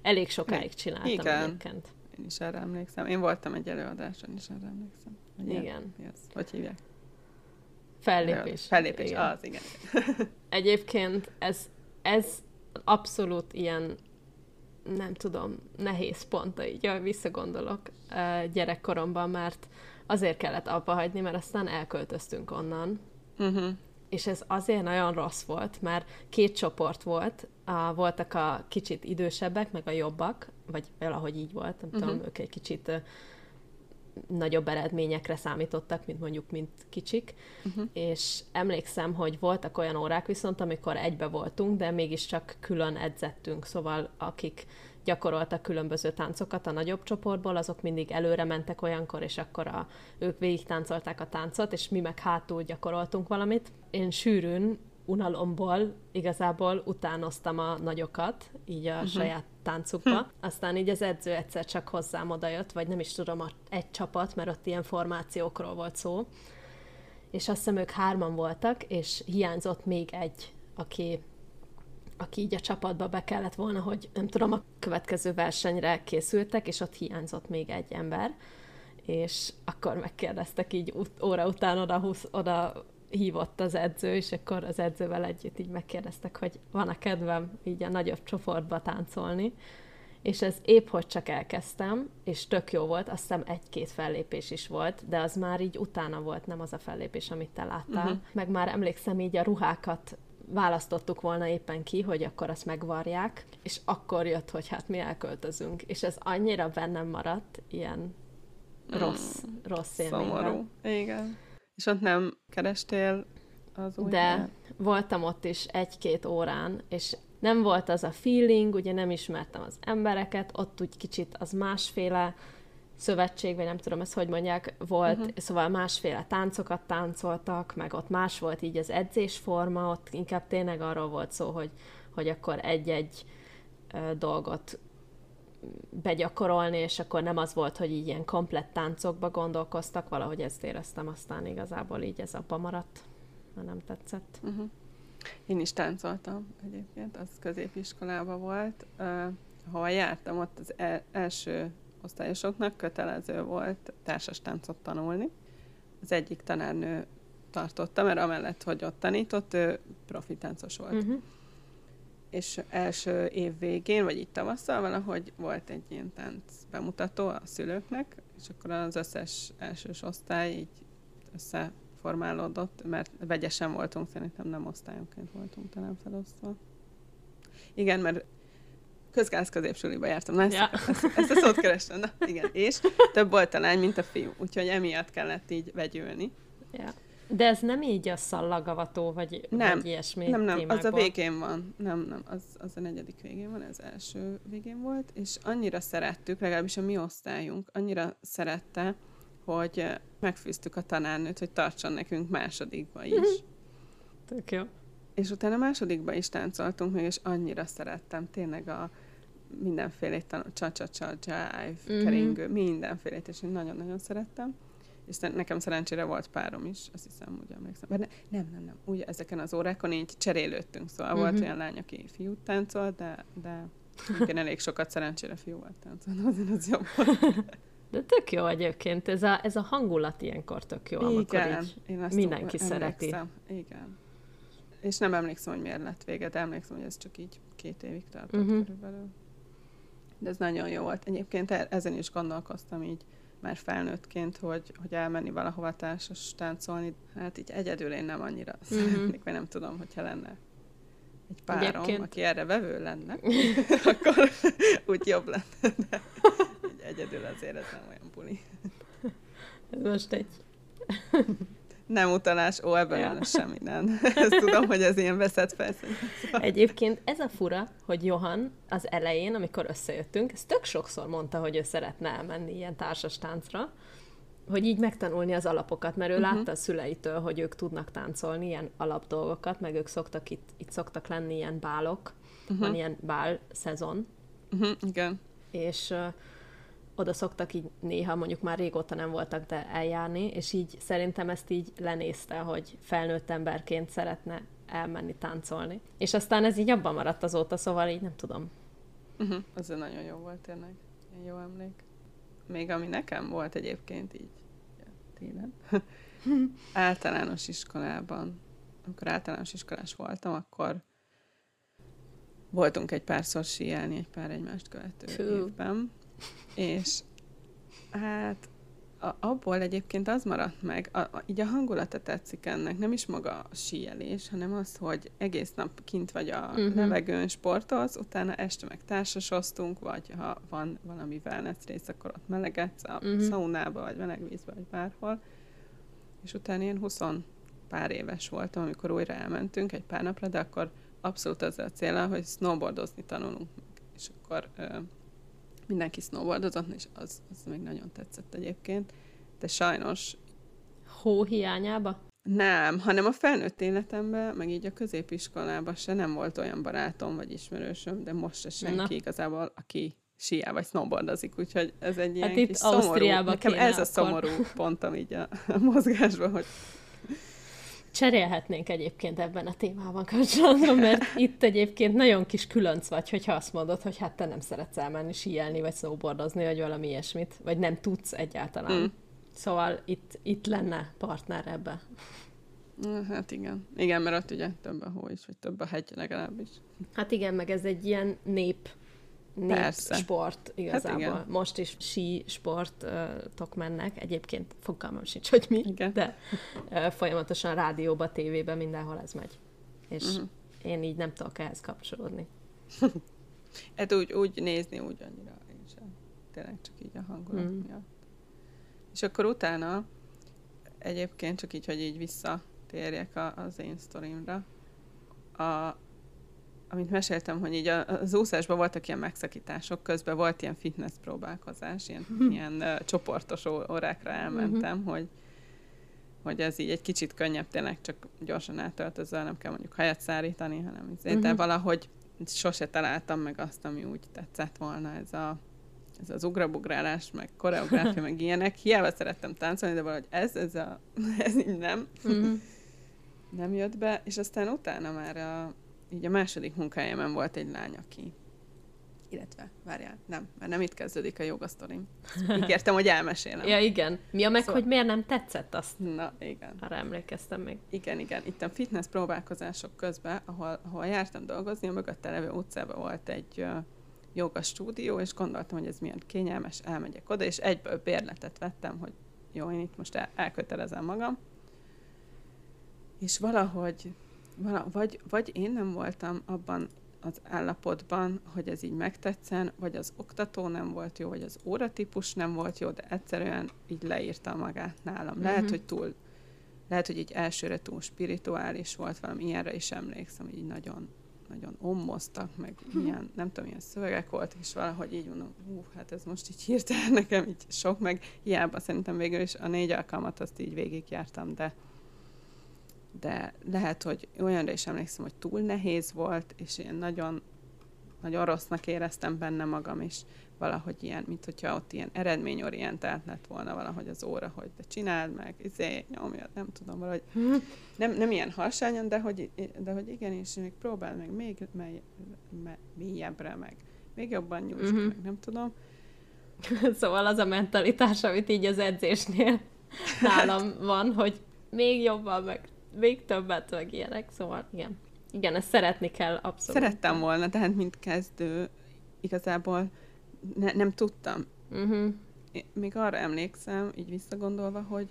elég sokáig csináltam. Igen. Egyébként. Én is erre emlékszem. Én voltam egy előadáson, is erre emlékszem. Hogy igen. Ilyen, hogy hívják? Fellépés. Fellépés, igen. Az, igen. Egyébként ez, ez abszolút ilyen, nem tudom, nehéz pont, így visszagondolok gyerekkoromban, mert azért kellett abba hagyni, mert aztán elköltöztünk onnan. Uh-huh. És ez azért nagyon rossz volt, mert két csoport volt, a, voltak a kicsit idősebbek, meg a jobbak, vagy valahogy így volt, nem uh-huh. tudom, ők egy kicsit uh, nagyobb eredményekre számítottak, mint mondjuk, mint kicsik, uh-huh. és emlékszem, hogy voltak olyan órák viszont, amikor egybe voltunk, de mégiscsak külön edzettünk, szóval akik gyakoroltak különböző táncokat a nagyobb csoportból, azok mindig előre mentek olyankor, és akkor a, ők végig táncolták a táncot, és mi meg hátul gyakoroltunk valamit. Én sűrűn, unalomból igazából utánoztam a nagyokat, így a uh-huh. saját táncukba. Aztán így az edző egyszer csak hozzám odajött, vagy nem is tudom, egy csapat, mert ott ilyen formációkról volt szó. És azt hiszem, ők hárman voltak, és hiányzott még egy, aki... aki így a csapatba be kellett volna, hogy nem tudom, a következő versenyre készültek, és ott hiányzott még egy ember, és akkor megkérdeztek így óra után oda, húsz, oda hívott az edző, és akkor az edzővel együtt így megkérdeztek, hogy van-e kedvem így a nagyobb csoportba táncolni, és ez épp hogy csak elkezdtem, és tök jó volt, azt hiszem egy-két fellépés is volt, de az már így utána volt, nem az a fellépés, amit te láttál. Uh-huh. Meg már emlékszem így a ruhákat, választottuk volna éppen ki, hogy akkor azt megvarják, és akkor jött, hogy hát mi elköltözünk. És ez annyira bennem maradt, ilyen rossz, mm, rossz élményben. Szomorú. Igen. És ott nem kerestél az új? De jel? Voltam ott is egy-két órán, és nem volt az a feeling, ugye nem ismertem az embereket, ott úgy kicsit az másféle szövetség, vagy nem tudom ezt, hogy mondják, volt, uh-huh. szóval másféle táncokat táncoltak, meg ott más volt így az edzésforma, ott inkább tényleg arról volt szó, hogy, hogy akkor egy-egy ö, dolgot begyakorolni, és akkor nem az volt, hogy így ilyen komplett táncokba gondolkoztak, valahogy ezt éreztem, aztán igazából így ez abba maradt, mert nem tetszett. Uh-huh. Én is táncoltam egyébként, az középiskolában volt. Uh, ahol jártam, ott az el- első osztályosoknak kötelező volt társas táncot tanulni. Az egyik tanárnő tartotta, mert amellett, hogy ott tanított, ő profi táncos volt. Uh-huh. És első év végén, vagy így tavasszal valahogy volt egy ilyen tánc bemutató a szülőknek, és akkor az összes elsős osztály így összeformálódott, mert vegyesen voltunk, szerintem nem osztályonként voltunk talán felosztva. Igen, mert közgáz középsuliba jártam, na ezt, ja. ezt, ezt a szót kerestem, na igen, és több volt a lány, mint a fiú, úgyhogy emiatt kellett így vegyülni. Ja. De ez nem így a szallagavató, vagy, nem, vagy ilyesmi Nem, nem, témákból. Az a végén van, nem, nem, az, az a negyedik végén van, ez első végén volt, és annyira szerettük, legalábbis a mi osztályunk, annyira szerette, hogy megfűztük a tanárnőt, hogy tartson nekünk másodikba is. Tök jó. És utána a másodikba is táncoltunk meg, és annyira szerettem, tényleg a mindenféle tanul, csa-csa-csa, jive, mm-hmm. keringő, mindenfélét, és én nagyon-nagyon szerettem. És nekem szerencsére volt párom is, azt hiszem, úgy emlékszem. Ne, nem, nem, nem, úgy ezeken az órákon így cserélődtünk, szóval mm-hmm. volt olyan lány, aki fiút táncolt, de, de én elég sokat szerencsére fiúval táncoltam, azért az jobb volt. De tök jó egyébként, ez a, ez a hangulat ilyenkor tök jó, amikor így mindenki szereti. Igen. És nem emlékszem, hogy miért lett vége, de emlékszem, hogy ez csak így két évig tartott uh-huh. körülbelül. De ez nagyon jó volt. Egyébként ezen is gondolkoztam így már felnőttként, hogy, hogy elmenni valahova társas táncolni. Hát így egyedül én nem annyira uh-huh. szeretnék, vagy nem tudom, hogyha lenne egy párom, egyébként... aki erre vevő lenne, akkor úgy jobb lenne. De így egyedül azért ez nem olyan buli. Ez most egy... Nem utalás, ó, ebben ja. lesz semmi, nem. Ezt tudom, hogy ez ilyen veszett felszín. Egyébként ez a fura, hogy Johan az elején, amikor összejöttünk, ez tök sokszor mondta, hogy ő szeretne elmenni ilyen társas táncra, hogy így megtanulni az alapokat, mert ő uh-huh. látta a szüleitől, hogy ők tudnak táncolni ilyen alapdolgokat, meg ők szoktak itt, itt szoktak lenni ilyen bálok, uh-huh. van ilyen bál szezon. Uh-huh. Igen. És... oda szoktak így néha, mondjuk már régóta nem voltak, de eljárni, és így szerintem ezt így lenézte, hogy felnőtt emberként szeretne elmenni táncolni. És aztán ez így abban maradt azóta, szóval így nem tudom. Uh-huh. Ez nagyon jó volt tényleg, ilyen jó emlék. Még ami nekem volt egyébként így, télen, általános iskolában, amikor általános iskolás voltam, akkor voltunk egy párszor síelni, egy pár egymást követő Fú. évben, és hát a, abból egyébként az maradt meg, a, a, így a hangulata tetszik ennek, nem is maga a síelés, hanem az, hogy egész nap kint vagy a uh-huh. levegőn, sportolsz, utána este meg társasoztunk, vagy ha van valami wellness rész, akkor ott melegetsz a uh-huh. szaunába, vagy melegvízbe, vagy bárhol, és utána ilyen huszon pár éves voltam, amikor újra elmentünk egy pár napra, de akkor abszolút az a cél, hogy snowboardozni tanulunk meg. És akkor ö, mindenki snowboardozott, és az, az még nagyon tetszett egyébként. De sajnos... Hó hiányába? Nem, hanem a felnőtt életemben, meg így a középiskolában se nem volt olyan barátom vagy ismerősöm, de most se senki Na. igazából, aki síjá vagy snowboardozik, úgyhogy ez egy ilyen hát kis szomorú... Nekem ez akkor. A szomorú pontom így a, a mozgásban, hogy... Cserélhetnénk egyébként ebben a témában kapcsolatban, mert itt egyébként nagyon kis különc vagy, hogyha azt mondod, hogy hát te nem szeretsz elmenni síelni, vagy snowboardozni, vagy valami ilyesmit, vagy nem tudsz egyáltalán. Mm. Szóval itt, itt lenne partner ebbe. Hát igen. Igen, mert ott ugye több a hó is, vagy több a hegy legalábbis. Hát igen, meg ez egy ilyen nép, nép sport igazából. Hát most is sí sportok mennek, egyébként fogalmam sincs, hogy mi, igen. de folyamatosan rádióba, tévében, mindenhol ez megy. És uh-huh. én így nem tudok ehhez kapcsolódni. Hát úgy, úgy nézni, úgy annyira én sem. Tényleg csak így a hangulat uh-huh. miatt. És akkor utána egyébként csak így, hogy így visszatérjek a, az én sztorimra. A Amit meséltem, hogy így az úszásban voltak ilyen megszakítások, közben volt ilyen fitness próbálkozás, ilyen, ilyen uh, csoportos órákra elmentem, uh-huh. hogy, hogy ez így egy kicsit könnyebb tényleg, csak gyorsan eltöltözöl, nem kell mondjuk hajat szárítani, hanem így, uh-huh. de valahogy sose találtam meg azt, ami úgy tetszett volna, ez, a, ez az ugrabugrálás, meg koreográfia, meg ilyenek. Hiába szerettem táncolni, de valahogy ez, ez, a, ez így nem, uh-huh. nem jött be, és aztán utána már a így a második munkájában volt egy lány, aki... Illetve, várjál, nem, mert nem itt kezdődik a jogasztorim. Ígértem, hogy elmesélem. Ja, igen. Mi a meg, szóval... hogy miért nem tetszett azt? Na, igen. Arra emlékeztem még. Igen, igen. Itt a fitness próbálkozások közben, ahol, ahol jártam dolgozni, a mögötte levő utcában volt egy uh, jogastúdió, és gondoltam, hogy ez milyen kényelmes, elmegyek oda, és egyből bérletet vettem, hogy jó, én itt most el- elkötelezem magam. És valahogy... Vala, vagy, vagy én nem voltam abban az állapotban, hogy ez így megtetszen, vagy az oktató nem volt jó, vagy az óratípus nem volt jó, de egyszerűen így leírta magát nálam. Uh-huh. Lehet, hogy túl, lehet, hogy így elsőre túl spirituális volt, valami ilyenre is emlékszem, hogy így nagyon, nagyon ommoztak, meg ilyen, nem tudom, ilyen szövegek voltak, és valahogy így mondom, hú, hát ez most így hirtelen nekem így sok, meg hiába szerintem végül is a négy alkalmat azt így végigjártam, de de lehet, hogy olyanra is emlékszem, hogy túl nehéz volt, és én nagyon, nagyon rossznak éreztem benne magam, és valahogy ilyen, mint hogyha ott ilyen eredményorientált lett volna valahogy az óra, hogy de csináld meg, izé, nyomjad, nem tudom, valahogy nem, nem ilyen harsányan, de hogy, de hogy igenis, még próbáld meg még mely, me, mélyebbre, meg még jobban nyújtsd uh-huh. meg, nem tudom. Szóval az a mentalitás, amit így az edzésnél nálam van, hogy még jobban meg még többet, meg ilyenek, szóval igen. Igen, ezt szeretni kell, abszolút. Szerettem volna, tehát mint kezdő igazából ne, nem tudtam. Uh-huh. Még arra emlékszem, így visszagondolva, hogy,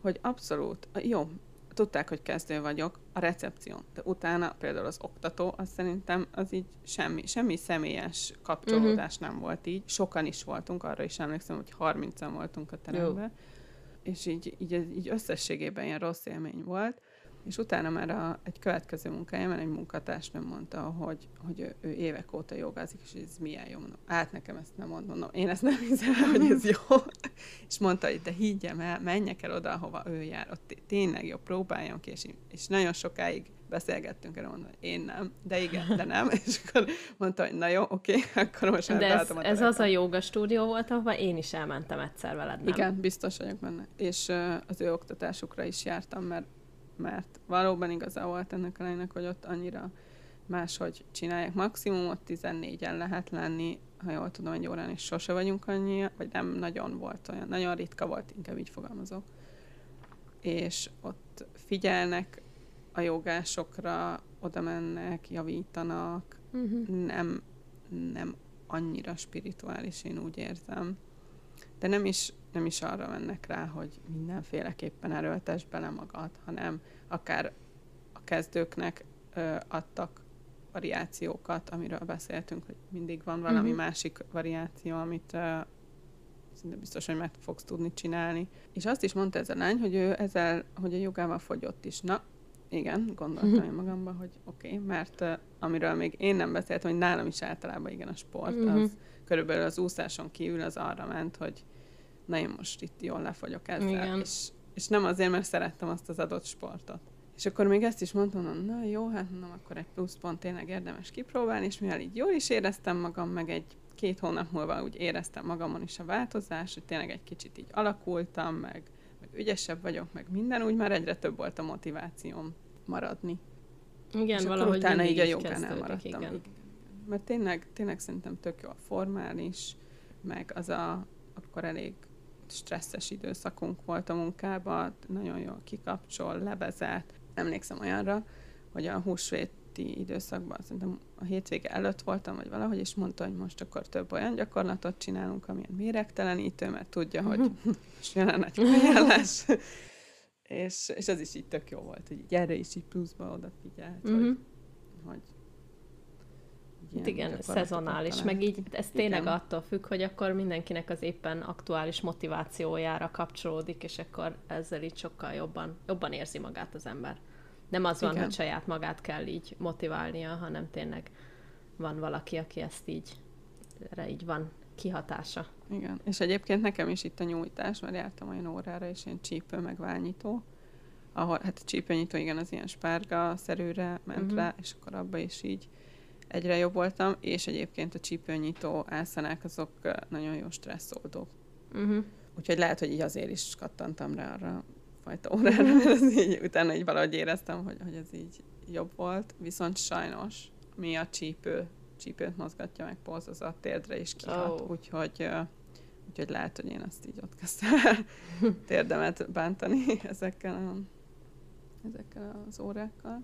hogy abszolút, jó, tudták, hogy kezdő vagyok a recepción, de utána például az oktató, az szerintem az így semmi, semmi személyes kapcsolódás uh-huh. nem volt így. Sokan is voltunk, arra is emlékszem, hogy harmincan voltunk a teremben, jó. és így, így, így összességében ilyen rossz élmény volt. És utána már a, egy következő munkájában egy munkatársnőm mondta, hogy, hogy ő, ő évek óta jogázik, és ez milyen jó, mondom, át nekem ezt nem mondom, mondom, én ezt nem hiszem, hogy ez jó. És mondta, hogy de higgyem el, menjek el oda, hova ő jár, ott tényleg jó, próbáljam ki, és, és nagyon sokáig beszélgettünk, erre mondom, hogy én nem, de igen, de nem, és akkor mondta, hogy na jó, oké, okay, akkor most elbeálltam a terepet. Ez az a jóga stúdió volt, ahol én is elmentem egyszer veled, nem? Igen, biztos vagyok benne. És uh, az ő oktatásukra is jártam, mert, mert valóban igaza volt ennek a lánynak, hogy ott annyira máshogy csinálják. Maximum ott tizennégyen lehet lenni, ha jól tudom, egy órán is sose vagyunk annyira, vagy nem nagyon volt olyan, nagyon ritka volt, inkább így fogalmazok. És ott figyelnek a jogásokra, oda mennek, javítanak, uh-huh. nem, nem annyira spirituális, én úgy érzem. De nem is, nem is arra mennek rá, hogy mindenféleképpen erőltesd bele magad, hanem akár a kezdőknek ö, adtak variációkat, amiről beszéltünk, hogy mindig van valami uh-huh. másik variáció, amit ö, szinte biztos, hogy meg fogsz tudni csinálni. És azt is mondta ez a lány, hogy ő ezzel, hogy a jogával fogyott is. Na, igen, gondoltam én magamban, hogy oké, okay, mert uh, amiről még én nem beszéltem, hogy nálam is általában igen a sport, mm-hmm. az körülbelül az úszáson kívül az arra ment, hogy na én most itt jól lefogyok ezzel. És, és nem azért, mert szerettem azt az adott sportot. És akkor még ezt is mondtam, hogy na jó, hát mondom, akkor egy pluszpont tényleg érdemes kipróbálni, és mivel így jól is éreztem magam, meg egy két hónap múlva úgy éreztem magamon is a változást, hogy tényleg egy kicsit így alakultam, meg, meg ügyesebb vagyok, meg minden, úgy már egyre több volt a motivációm maradni. Igen, és valahogy utána így a jogánál maradtam. Igen. Mert tényleg, tényleg szerintem tök jó a formális, meg az a, akkor elég stresszes időszakunk volt a munkában, nagyon jól kikapcsol, levezet. Emlékszem olyanra, hogy a húsvét időszakban, szerintem a hétvége előtt voltam, vagy valahogy, és mondta, hogy most akkor több olyan gyakorlatot csinálunk, amilyen méregtelenítő, mert tudja, hogy most jön a nagy kajálás. és, és az is így tök jó volt, hogy erre is így pluszba odafigyelt, mm-hmm. hogy, hogy igen, igen szezonális, talán. Meg így ez tényleg igen. attól függ, hogy akkor mindenkinek az éppen aktuális motivációjára kapcsolódik, és akkor ezzel így sokkal jobban, jobban érzi magát az ember. Nem az van, igen. hogy saját magát kell így motiválnia, hanem tényleg van valaki, aki ezt így, erre így van kihatása. Igen, és egyébként nekem is itt a nyújtás, mert jártam olyan órára, és én csípő meg válnyitó, ahol, hát a csípőnyitó, igen, az ilyen spárga-szerűre ment uh-huh. rá, és akkor abba is így egyre jobb voltam, és egyébként a csípőnyitó ászanák, azok nagyon jó stresszoldók. Uh-huh. Úgyhogy lehet, hogy így azért is kattantam rá arra, fajta órára, mert így, utána így valahogy éreztem, hogy, hogy ez így jobb volt, viszont sajnos mi a csípő, csípőt mozgatja meg polzozza a térdre is kihat, oh. úgyhogy, úgyhogy lehet, hogy én azt így ott kezdtem térdemet bántani ezekkel, a, ezekkel az órákkal.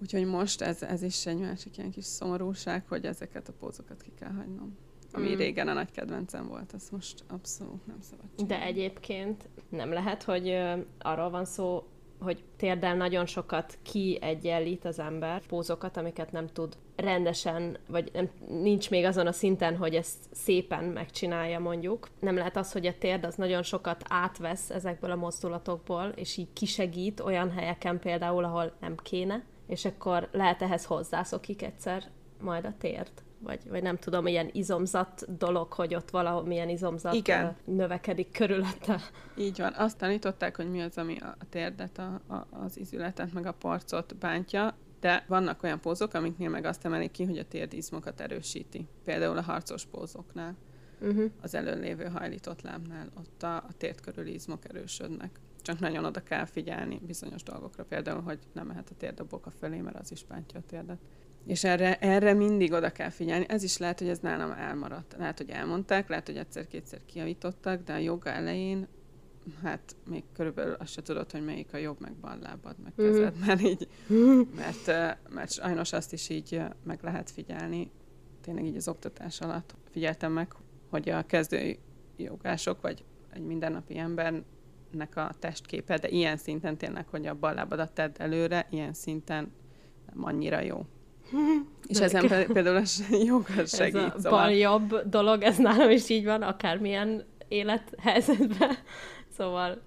Úgyhogy most ez, ez is egy másik ilyen kis szomorúság, hogy ezeket a pózokat ki kell hagynom. Ami mm. régen a nagy kedvencem volt, az most abszolút nem szabad csinálni. De egyébként nem lehet, hogy ö, arról van szó, hogy térdel nagyon sokat kiegyenlít az ember pózokat, amiket nem tud rendesen, vagy nem, nincs még azon a szinten, hogy ezt szépen megcsinálja mondjuk. Nem lehet az, hogy a térd az nagyon sokat átvesz ezekből a mozdulatokból, és így kisegít olyan helyeken például, ahol nem kéne, és akkor lehet ehhez hozzászokik egyszer majd a térd. Vagy, vagy nem tudom, ilyen izomzat dolog, hogy ott valahol milyen izomzat igen. növekedik körülötte. Így van. Azt tanították, hogy mi az, ami a térdet, a, a, az izületet, meg a parcot bántja, de vannak olyan pózok, amiknél meg azt emelik ki, hogy a térd izmokat erősíti. Például a harcos pózoknál, uh-huh. az előnlévő hajlított lábnál, ott a, a térd körüli izmok erősödnek. Csak nagyon oda kell figyelni bizonyos dolgokra, például, hogy nem mehet a térd a boka fölé, mert az is bántja a térdet. És erre, erre mindig oda kell figyelni. Ez is lehet, hogy ez nálam elmaradt. Lehet, hogy elmondták, lehet, hogy egyszer-kétszer kijavítottak, de a joga elején, hát még körülbelül azt se tudod, hogy melyik a jobb, meg bal lábad, meg kezed, mert így, mert, mert sajnos azt is így meg lehet figyelni. Tényleg így az oktatás alatt figyeltem meg, hogy a kezdő jogások, vagy egy mindennapi embernek a testképe, de ilyen szinten tényleg, hogy a bal lábadat tedd előre, ilyen szinten nem annyira jó. És de ezen ke- például a joga segít. Ez a szóval. Bal-jobb dolog, ez nálam is így van, akármilyen élethelyzetben. Szóval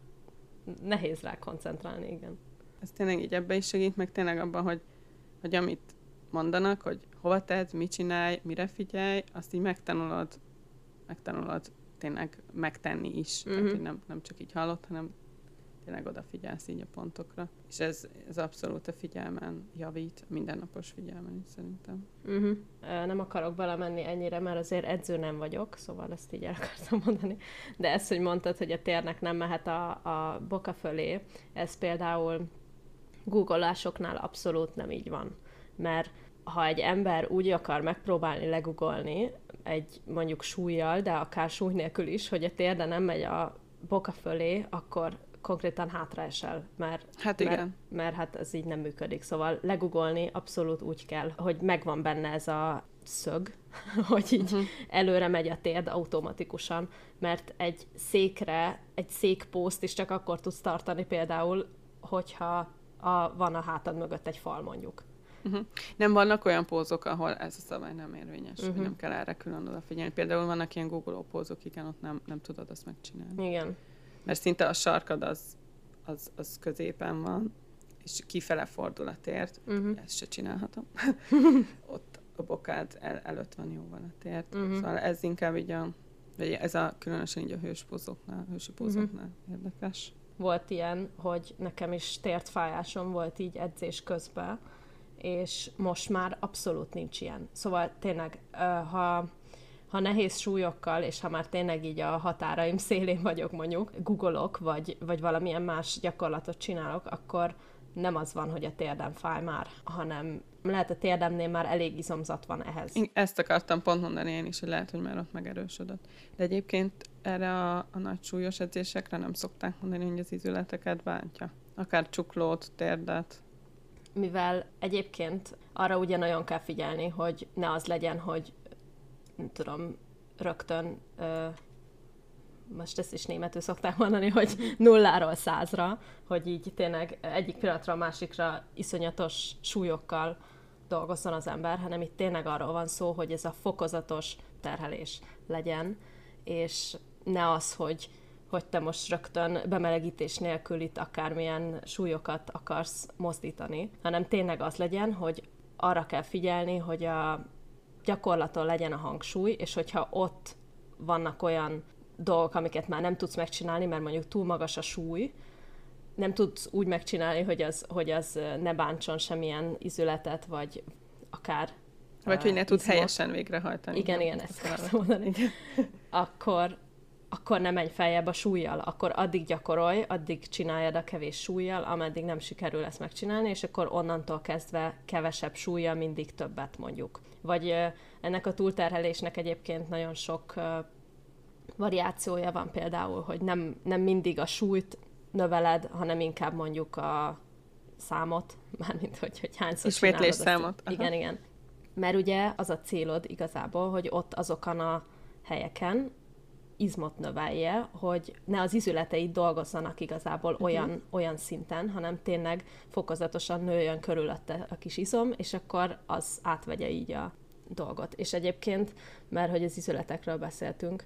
nehéz rá koncentrálni, igen. Ez tényleg így ebbe is segít, meg tényleg abban, hogy, hogy amit mondanak, hogy hova tedd, mit csinálj, mire figyelj, azt így megtanulod, megtanulod tényleg megtenni is. Mm-hmm. Tehát, hogy nem, nem csak így hallod, hanem tényleg odafigyelsz így a pontokra. És ez, ez abszolút a figyelmen javít, a mindennapos figyelmen is szerintem. Uh-huh. Nem akarok belemenni ennyire, mert azért edző nem vagyok, szóval ezt így el akartam mondani. De ezt, hogy mondtad, hogy a térnek nem mehet a, a boka fölé, ez például googolásoknál abszolút nem így van. Mert ha egy ember úgy akar megpróbálni legugolni, egy mondjuk súlyjal, de akár súly nélkül is, hogy a térde nem megy a boka fölé, akkor konkrétan hátraesel, mert, hát igen. mert, mert hát ez így nem működik. Szóval legugolni abszolút úgy kell, hogy megvan benne ez a szög, hogy így uh-huh. előre megy a térd automatikusan, mert egy székre, egy székpószt is csak akkor tudsz tartani például, hogyha a, van a hátad mögött egy fal mondjuk. Uh-huh. Nem vannak olyan pózok, ahol ez a szabály nem érvényes, uh-huh. hogy nem kell erre külön odafigyelni. Például vannak ilyen googoló pózok, igen, ott nem, nem tudod azt megcsinálni. Igen. Mert szinte a sarkad az, az, az középen van, és kifele fordul a tért, uh-huh. ezt se csinálhatom. Ott a bokád el, előtt van jóval a tért. Uh-huh. Szóval ez inkább így a, vagy ez a különösen így a hős pózoknál, hősi pózoknál uh-huh. érdekes. Volt ilyen, hogy nekem is tértfájásom volt így edzés közben, és most már abszolút nincs ilyen. Szóval tényleg, ha, ha nehéz súlyokkal, és ha már tényleg így a határaim szélén vagyok mondjuk, googolok, vagy, vagy valamilyen más gyakorlatot csinálok, akkor nem az van, hogy a térdem fáj már, hanem lehet a térdemnél már elég izomzat van ehhez. Ezt akartam pont mondani én is, hogy lehet, hogy már ott megerősödött. De egyébként erre a, a nagy súlyos edzésekre nem szokták mondani, hogy az izületeket bántja. Akár csuklót, térdet. Mivel egyébként arra ugye nagyon kell figyelni, hogy ne az legyen, hogy nem tudom, rögtön, ö, most ezt is németül szokták mondani, hogy nulláról százra, hogy így tényleg egyik pillanatra a másikra iszonyatos súlyokkal dolgozzon az ember, hanem itt tényleg arról van szó, hogy ez a fokozatos terhelés legyen, és ne az, hogy hogy te most rögtön bemelegítés nélkül itt akármilyen súlyokat akarsz mozdítani, hanem tényleg az legyen, hogy arra kell figyelni, hogy a gyakorlaton legyen a hangsúly, és hogyha ott vannak olyan dolgok, amiket már nem tudsz megcsinálni, mert mondjuk túl magas a súly, nem tudsz úgy megcsinálni, hogy az, hogy az ne bántson semmilyen izületet, vagy akár... Vagy hogy ne tudsz helyesen végrehajtani. Igen, igen, ezt kell mondani. Akkor... akkor nem menj feljebb a súlyjal, akkor addig gyakorolj, addig csináljad a kevés súlyjal, ameddig nem sikerül ezt megcsinálni, és akkor onnantól kezdve kevesebb súlyjal mindig többet mondjuk. Vagy ennek a túlterhelésnek egyébként nagyon sok variációja van például, hogy nem, nem mindig a súlyt növeled, hanem inkább mondjuk a számot, mármint hogy, hogy hányszor csinálod. Ismétlés számot. Aha. Igen, igen. Mert ugye az a célod igazából, hogy ott azokon a helyeken, izmot növelje, hogy ne az izületeid dolgozzanak igazából uh-huh. olyan, olyan szinten, hanem tényleg fokozatosan nőjön körülötte a kis izom, és akkor az átvegye így a dolgot. És egyébként, mert hogy az izületekről beszéltünk,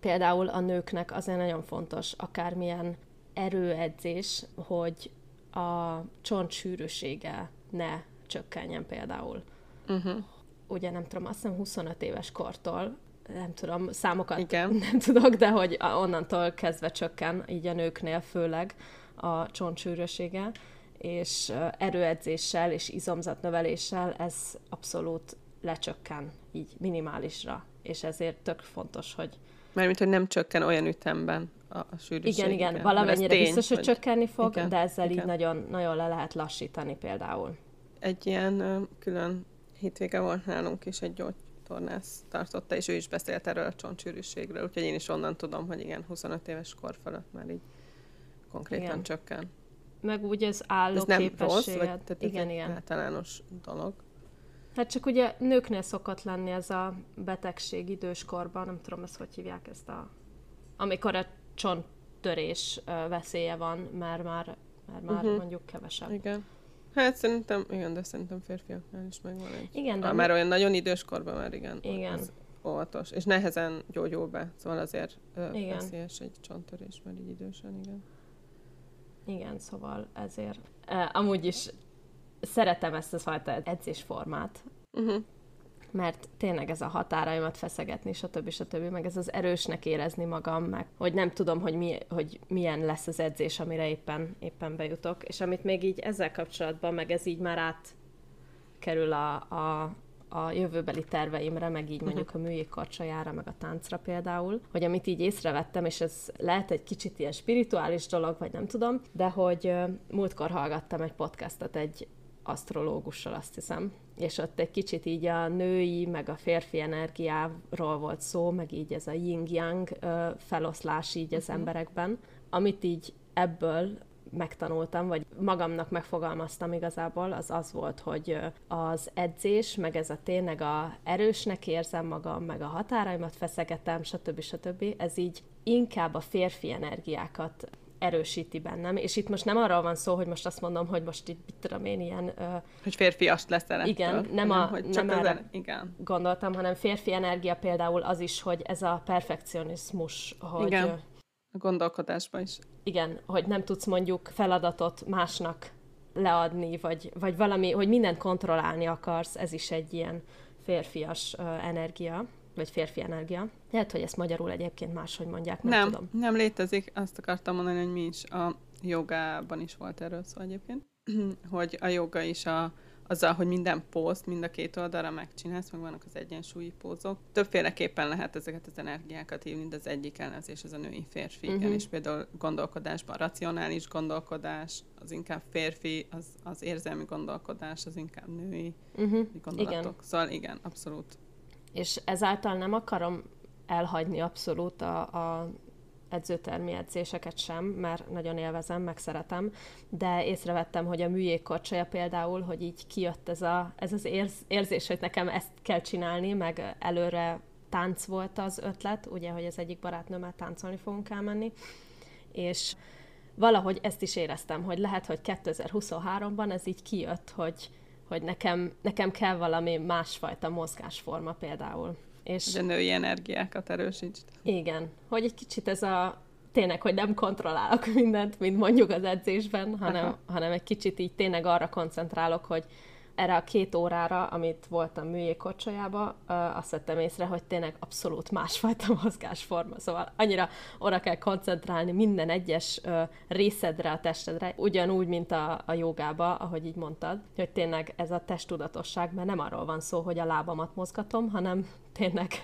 például a nőknek azért nagyon fontos akármilyen erőedzés, hogy a csontsűrűsége ne csökkenjen például. Uh-huh. Ugye nem tudom, azt hiszem huszonöt éves kortól nem tudom, számokat igen. nem tudok, de hogy onnantól kezdve csökken, így a nőknél főleg a csontsűrűsége, és erőedzéssel és izomzatnöveléssel ez abszolút lecsökken, így minimálisra, és ezért tök fontos, hogy... Mármint, hogy nem csökken olyan ütemben a, a sűrűség. Igen, igen, valamennyire tény, biztos, hogy vagy... csökkenni fog, igen, de ezzel igen. így nagyon, nagyon le lehet lassítani például. Egy ilyen külön hétvége volt nálunk is egy gyógy tornász tartotta, és ő is beszélt erről a csontsűrűségről, úgyhogy én is onnan tudom, hogy igen, huszonöt éves kor fölött már így konkrétan igen. csökken. Meg úgy az állóképességed. Ez nem rossz, vagy, tehát igen, ez egy általános dolog. Hát csak ugye nőknél szokott lenni ez a betegség időskorban, nem tudom, ezt hogy hívják ezt a... Amikor a csonttörés veszélye van, mert már, mert már uh-huh. mondjuk kevesebb. Igen. Hát szerintem, igen, de szerintem férfiaknál is megvan egy. Igen, de... Ah, már olyan nagyon idős korban már igen, igen. óvatos. És nehezen gyógyul be, szóval azért igen. veszélyes egy csonttörés már így idősen, igen. Igen, szóval ezért. Amúgy is szeretem ezt a fajta edzésformát, uh-huh. mert tényleg ez a határaimat feszegetni, stb. stb. Meg ez az erősnek érezni magam, meg hogy nem tudom, hogy, mi, hogy milyen lesz az edzés, amire éppen, éppen bejutok. És amit még így ezzel kapcsolatban, meg ez így már átkerül a, a, a jövőbeli terveimre, meg így mondjuk a műjégkorcsolyára, meg a táncra például, hogy amit így észrevettem, és ez lehet egy kicsit ilyen spirituális dolog, vagy nem tudom, de hogy múltkor hallgattam egy podcastot egy asztrológussal, azt hiszem, és ott egy kicsit így a női, meg a férfi energiáról volt szó, meg így ez a yin-yang feloszlás így az uh-huh. emberekben, amit így ebből megtanultam, vagy magamnak megfogalmaztam igazából, az az volt, hogy az edzés, meg ez a tényleg a erősnek érzem magam, meg a határaimat feszegetem, stb. stb. Ez így inkább a férfi energiákat erősíti bennem, és itt most nem arról van szó, hogy most azt mondom, hogy most itt, mit tudom én, ilyen... Ö... Hogy férfiast leszel ettől. Igen, nem, a, nem, nem erre el... igen. gondoltam, hanem férfi energia például az is, hogy ez a perfekcionizmus, hogy... Igen, a gondolkodásban is. Igen, hogy nem tudsz mondjuk feladatot másnak leadni, vagy, vagy valami, hogy mindent kontrollálni akarsz, ez is egy ilyen férfias ö, energia. Vagy férfi energia. Lehet, hogy ezt magyarul egyébként máshogy mondják, nem, nem tudom. Nem létezik, azt akartam mondani, hogy mi is a jogában is volt erről szó egyébként, hogy a joga is a, azzal, hogy minden pózt mind a két oldalra megcsinálsz, meg vannak az egyensúlyi pózok. Többféleképpen lehet ezeket az energiákat hívni, de az egyik ellenzés az a női férfi, uh-huh. igen, és például gondolkodásban racionális gondolkodás, az inkább férfi, az, az érzelmi gondolkodás, az inkább női uh-huh. gondolatok. Igen. Szóval igen, abszolút. És ezáltal nem akarom elhagyni abszolút a, a edzőtermi edzéseket sem, mert nagyon élvezem, meg szeretem, de észrevettem, hogy a műjégkorcsolya például, hogy így kijött ez, a, ez az érz, érzés, hogy nekem ezt kell csinálni, meg előre tánc volt az ötlet, ugye, hogy az egyik barátnőmmel táncolni fogunk elmenni, és valahogy ezt is éreztem, hogy lehet, hogy kétezer-huszonháromban ez így kijött, hogy hogy nekem, nekem kell valami másfajta mozgásforma például. És de női energiákat erősítsd. Igen, hogy egy kicsit ez a, tényleg, hogy nem kontrollálok mindent, mint mondjuk az edzésben, hanem, hanem egy kicsit így tényleg arra koncentrálok, hogy erre a két órára, amit voltam műjégkorcsolyába, azt vettem észre, hogy tényleg abszolút másfajta mozgásforma. Szóval annyira oda kell koncentrálni minden egyes részedre, a testedre, ugyanúgy, mint a, a jogába, ahogy így mondtad, hogy tényleg ez a testtudatosság, mert nem arról van szó, hogy a lábamat mozgatom, hanem tényleg,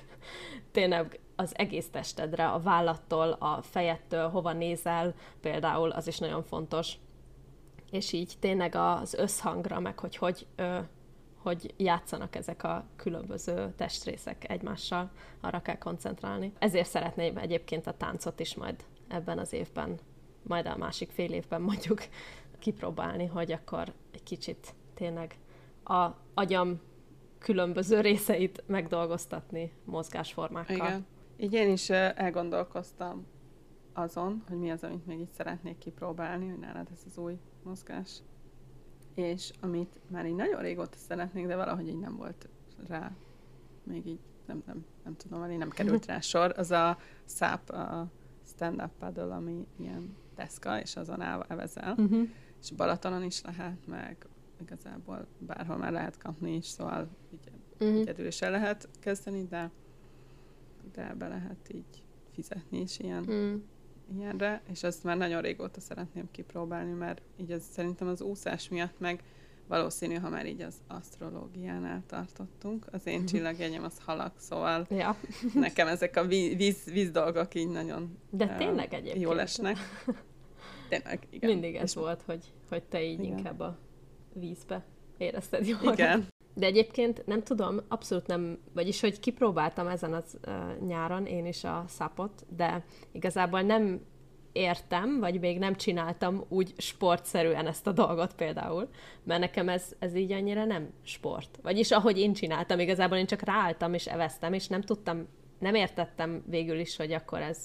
tényleg az egész testedre, a vállattól, a fejettől, hova nézel, például az is nagyon fontos. És így tényleg az összhangra, meg hogy hogy, ö, hogy játszanak ezek a különböző testrészek egymással, arra kell koncentrálni. Ezért szeretném egyébként a táncot is majd ebben az évben, majd a másik fél évben mondjuk kipróbálni, hogy akkor egy kicsit tényleg a agyam különböző részeit megdolgoztatni mozgásformákkal. Igen. Így én is elgondolkoztam azon, hogy mi az, amit még így szeretnék kipróbálni, hogy nálad ez az új mozgás. És amit már így nagyon régóta szeretnék, de valahogy így nem volt rá, még így nem, nem, nem tudom, én nem került rá sor, az a száp, a stand-up paddle, ami ilyen deszka, és azon elvezel, uh-huh. és Balatonon is lehet, meg igazából bárhol már lehet kapni is, szóval így, uh-huh. egyedül is el lehet kezdeni, de, de be lehet így fizetni is ilyen uh-huh. ilyenre, és azt már nagyon régóta szeretném kipróbálni, mert így az, szerintem az úszás miatt meg valószínű, ha már így az asztrológiánál tartottunk, az én csillagjegyem az halak, szóval ja. nekem ezek a víz, víz dolgok így nagyon de tényleg egyébként jól esnek. Tényleg, igen. Mindig ez és volt, hogy, hogy te így igen. inkább a vízbe érezted jól. Igen. De egyébként nem tudom, abszolút nem, vagyis hogy kipróbáltam ezen az uh, nyáron én is a szápot, de igazából nem értem, vagy még nem csináltam úgy sportszerűen ezt a dolgot például, mert nekem ez, ez így annyira nem sport. Vagyis ahogy én csináltam, igazából én csak ráálltam és eveztem, és nem tudtam, nem értettem végül is, hogy akkor ez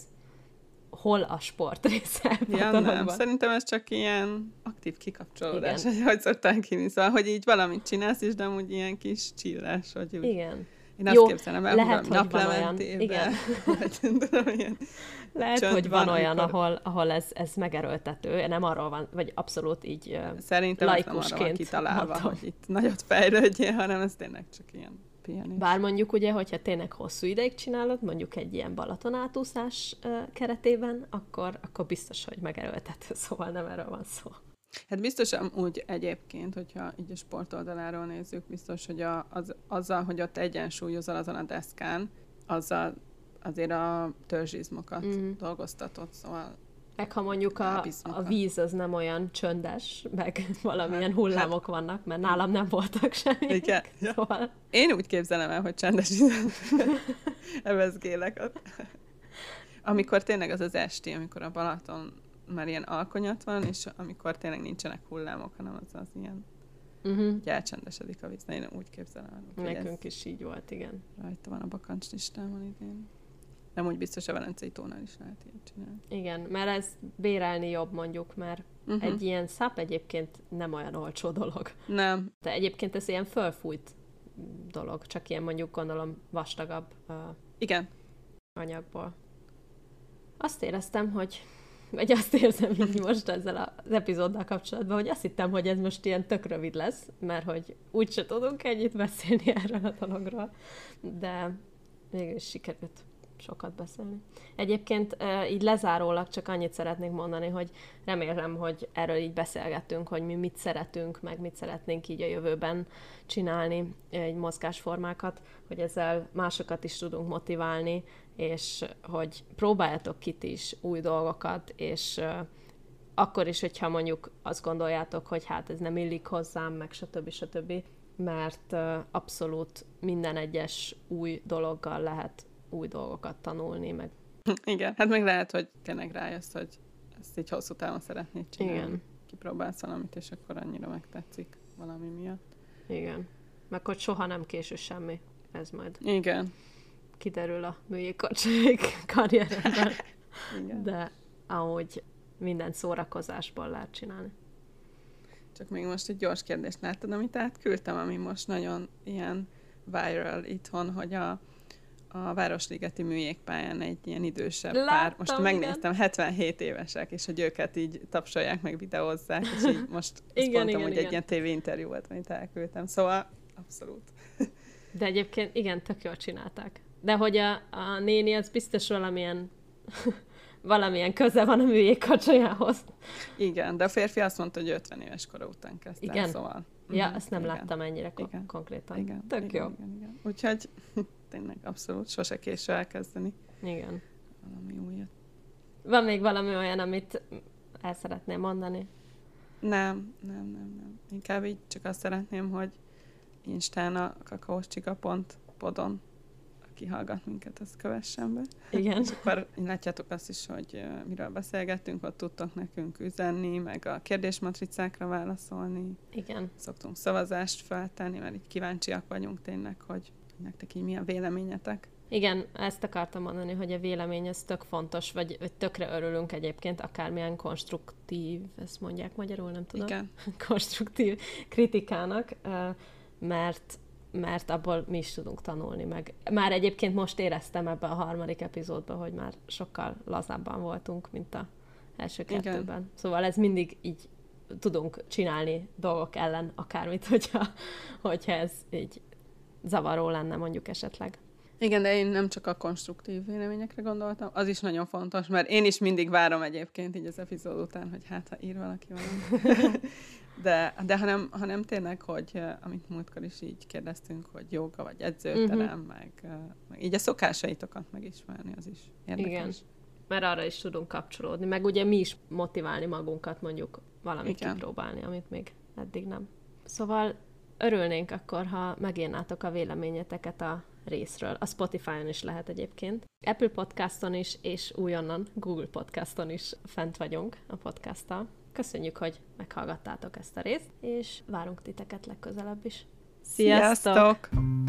hol a sport része. Ja, nem. Szerintem ez csak ilyen aktív kikapcsolódás, igen. hogy szokták hívni. Szóval, hogy így valamit csinálsz is, de amúgy ilyen kis csillás, hogy úgy. Igen. Én azt jó, képzelem el, lehet, hogy naplementében. Igen. Lehet, hogy van, van olyan, amikor... ahol, ahol ez, ez megerőltető, nem arról van, vagy abszolút így laikusként. Szerintem nem arra van kitalálva, mondom. Hogy itt nagyot fejlődjél, hanem ez tényleg csak ilyen pihenés. Bár mondjuk ugye, hogyha tényleg hosszú ideig csinálod, mondjuk egy ilyen balatonátúszás keretében, akkor, akkor biztos, hogy megerőltető, szóval nem erről van szó. Hát biztosan úgy egyébként, hogyha így a sportoldaláról nézzük, biztos, hogy a, az, azzal, hogy ott egyensúlyozol azon a deszkán, azzal azért a törzsizmokat mm. dolgoztatod, szóval... Meg ha mondjuk a, a víz az nem olyan csöndes, meg valamilyen hullámok vannak, mert nálam nem voltak semmi. Szóval... Én úgy képzelem el, hogy csendes ízen evezgélek. Amikor tényleg az az esti, amikor a Balaton már ilyen alkonyat van, és amikor tényleg nincsenek hullámok, hanem az az ilyen, uh-huh. hogy elcsendesedik a víz. Na, én úgy képzelem el. Nekünk is így volt, igen. Rajta van a bakancslistámon idén. Nem úgy biztos, a Velencei tónál is lehet ilyet csinálni. Igen, mert ez bérelni jobb mondjuk, mert uh-huh. egy ilyen szap egyébként nem olyan olcsó dolog. Nem. De egyébként ez ilyen fölfújt dolog, csak ilyen mondjuk gondolom vastagabb uh, igen. anyagból. Azt éreztem, hogy, vagy azt érzem így most ezzel az epizóddal kapcsolatban, hogy azt hittem, hogy ez most ilyen tök rövid lesz, mert hogy úgyse tudunk ennyit beszélni erről a dologról, de végül is sikerült sokat beszélni. Egyébként így lezárólag csak annyit szeretnék mondani, hogy remélem, hogy erről így beszélgetünk, hogy mi mit szeretünk, meg mit szeretnénk így a jövőben csinálni, egy mozgásformákat, hogy ezzel másokat is tudunk motiválni, és hogy próbáljatok ki ti is új dolgokat, és akkor is, hogyha mondjuk azt gondoljátok, hogy hát ez nem illik hozzám, meg stb. stb., mert abszolút minden egyes új dologgal lehet új dolgokat tanulni, meg... Igen, hát meg lehet, hogy tényleg rájössz, hogy ezt így hosszú távon szeretnéd csinálni. Igen. Kipróbálsz valamit, és akkor annyira megtetszik valami miatt. Igen. Meg hogy soha nem késő semmi. Ez majd igen. kiderül a műjégkorcsolyék karrieremben. Igen. De ahogy minden szórakozásból lehet csinálni. Csak még most egy gyors kérdést láttad, amit átküldtem, ami most nagyon ilyen viral itthon, hogy a a Városligeti műjégpályán egy ilyen idősebb Láttam, pár, most megnéztem, igen. hetvenhét évesek, és hogy őket így tapsolják, meg videózzák, és így most igen, mondtam, igen, hogy igen. egy ilyen tévéinterjú volt, amit elküldtem, szóval abszolút. De egyébként igen, tök jól csinálták. De hogy a, a néni, az biztos valamilyen, valamilyen köze van a műjégkacsajához. Igen, de a férfi azt mondta, hogy ötven éves kora után kezdte, igen. szóval... Ja, mm, azt nem igen. láttam ennyire kon- igen. konkrétan. Igen. Tök igen, jó. Igen, igen. Úgyhogy... Tényleg, abszolút, sose késő elkezdeni. Igen. Valami újat. Van még valami olyan, amit el szeretném mondani? Nem, nem, nem, nem. Inkább így csak azt szeretném, hogy Instán a kakaós csiga pont podon, aki hallgat minket, azt kövessen be. Igen. És akkor látjátok azt is, hogy miről beszélgettünk, ott tudtok nekünk üzenni, meg a kérdésmatricákra válaszolni. Igen. Szoktunk szavazást feltenni, mert így kíváncsiak vagyunk tényleg, hogy nektek így mi a véleményetek? Igen, ezt akartam mondani, hogy a vélemény ez tök fontos, vagy tökre örülünk egyébként, akármilyen konstruktív, ezt mondják magyarul, nem tudom. Igen. Konstruktív kritikának, mert, mert abból mi is tudunk tanulni meg. Már egyébként most éreztem ebben a harmadik epizódban, hogy már sokkal lazábban voltunk, mint a első kettőben. Szóval ez mindig így tudunk csinálni dolgok ellen akármit, hogyha, hogyha ez így zavaró lenne mondjuk esetleg. Igen, de én nem csak a konstruktív véleményekre gondoltam, az is nagyon fontos, mert én is mindig várom egyébként így az epizód után, hogy hát, ha ír valaki valamit. De, de hanem, hanem tényleg, hogy amit múltkor is így kérdeztünk, hogy joga vagy edzőterem, uh-huh. meg, meg így a szokásaitokat megismerni, az is érdekes. Igen, mert arra is tudunk kapcsolódni, meg ugye mi is motiválni magunkat mondjuk valamit igen. kipróbálni, amit még eddig nem. Szóval örülnénk akkor, ha megírnátok a véleményeteket a részről. A Spotify-on is lehet egyébként. Apple Podcaston is, és újonnan Google Podcaston is fent vagyunk a podcasttal. Köszönjük, hogy meghallgattátok ezt a részt, és várunk titeket legközelebb is. Sziasztok! Sziasztok!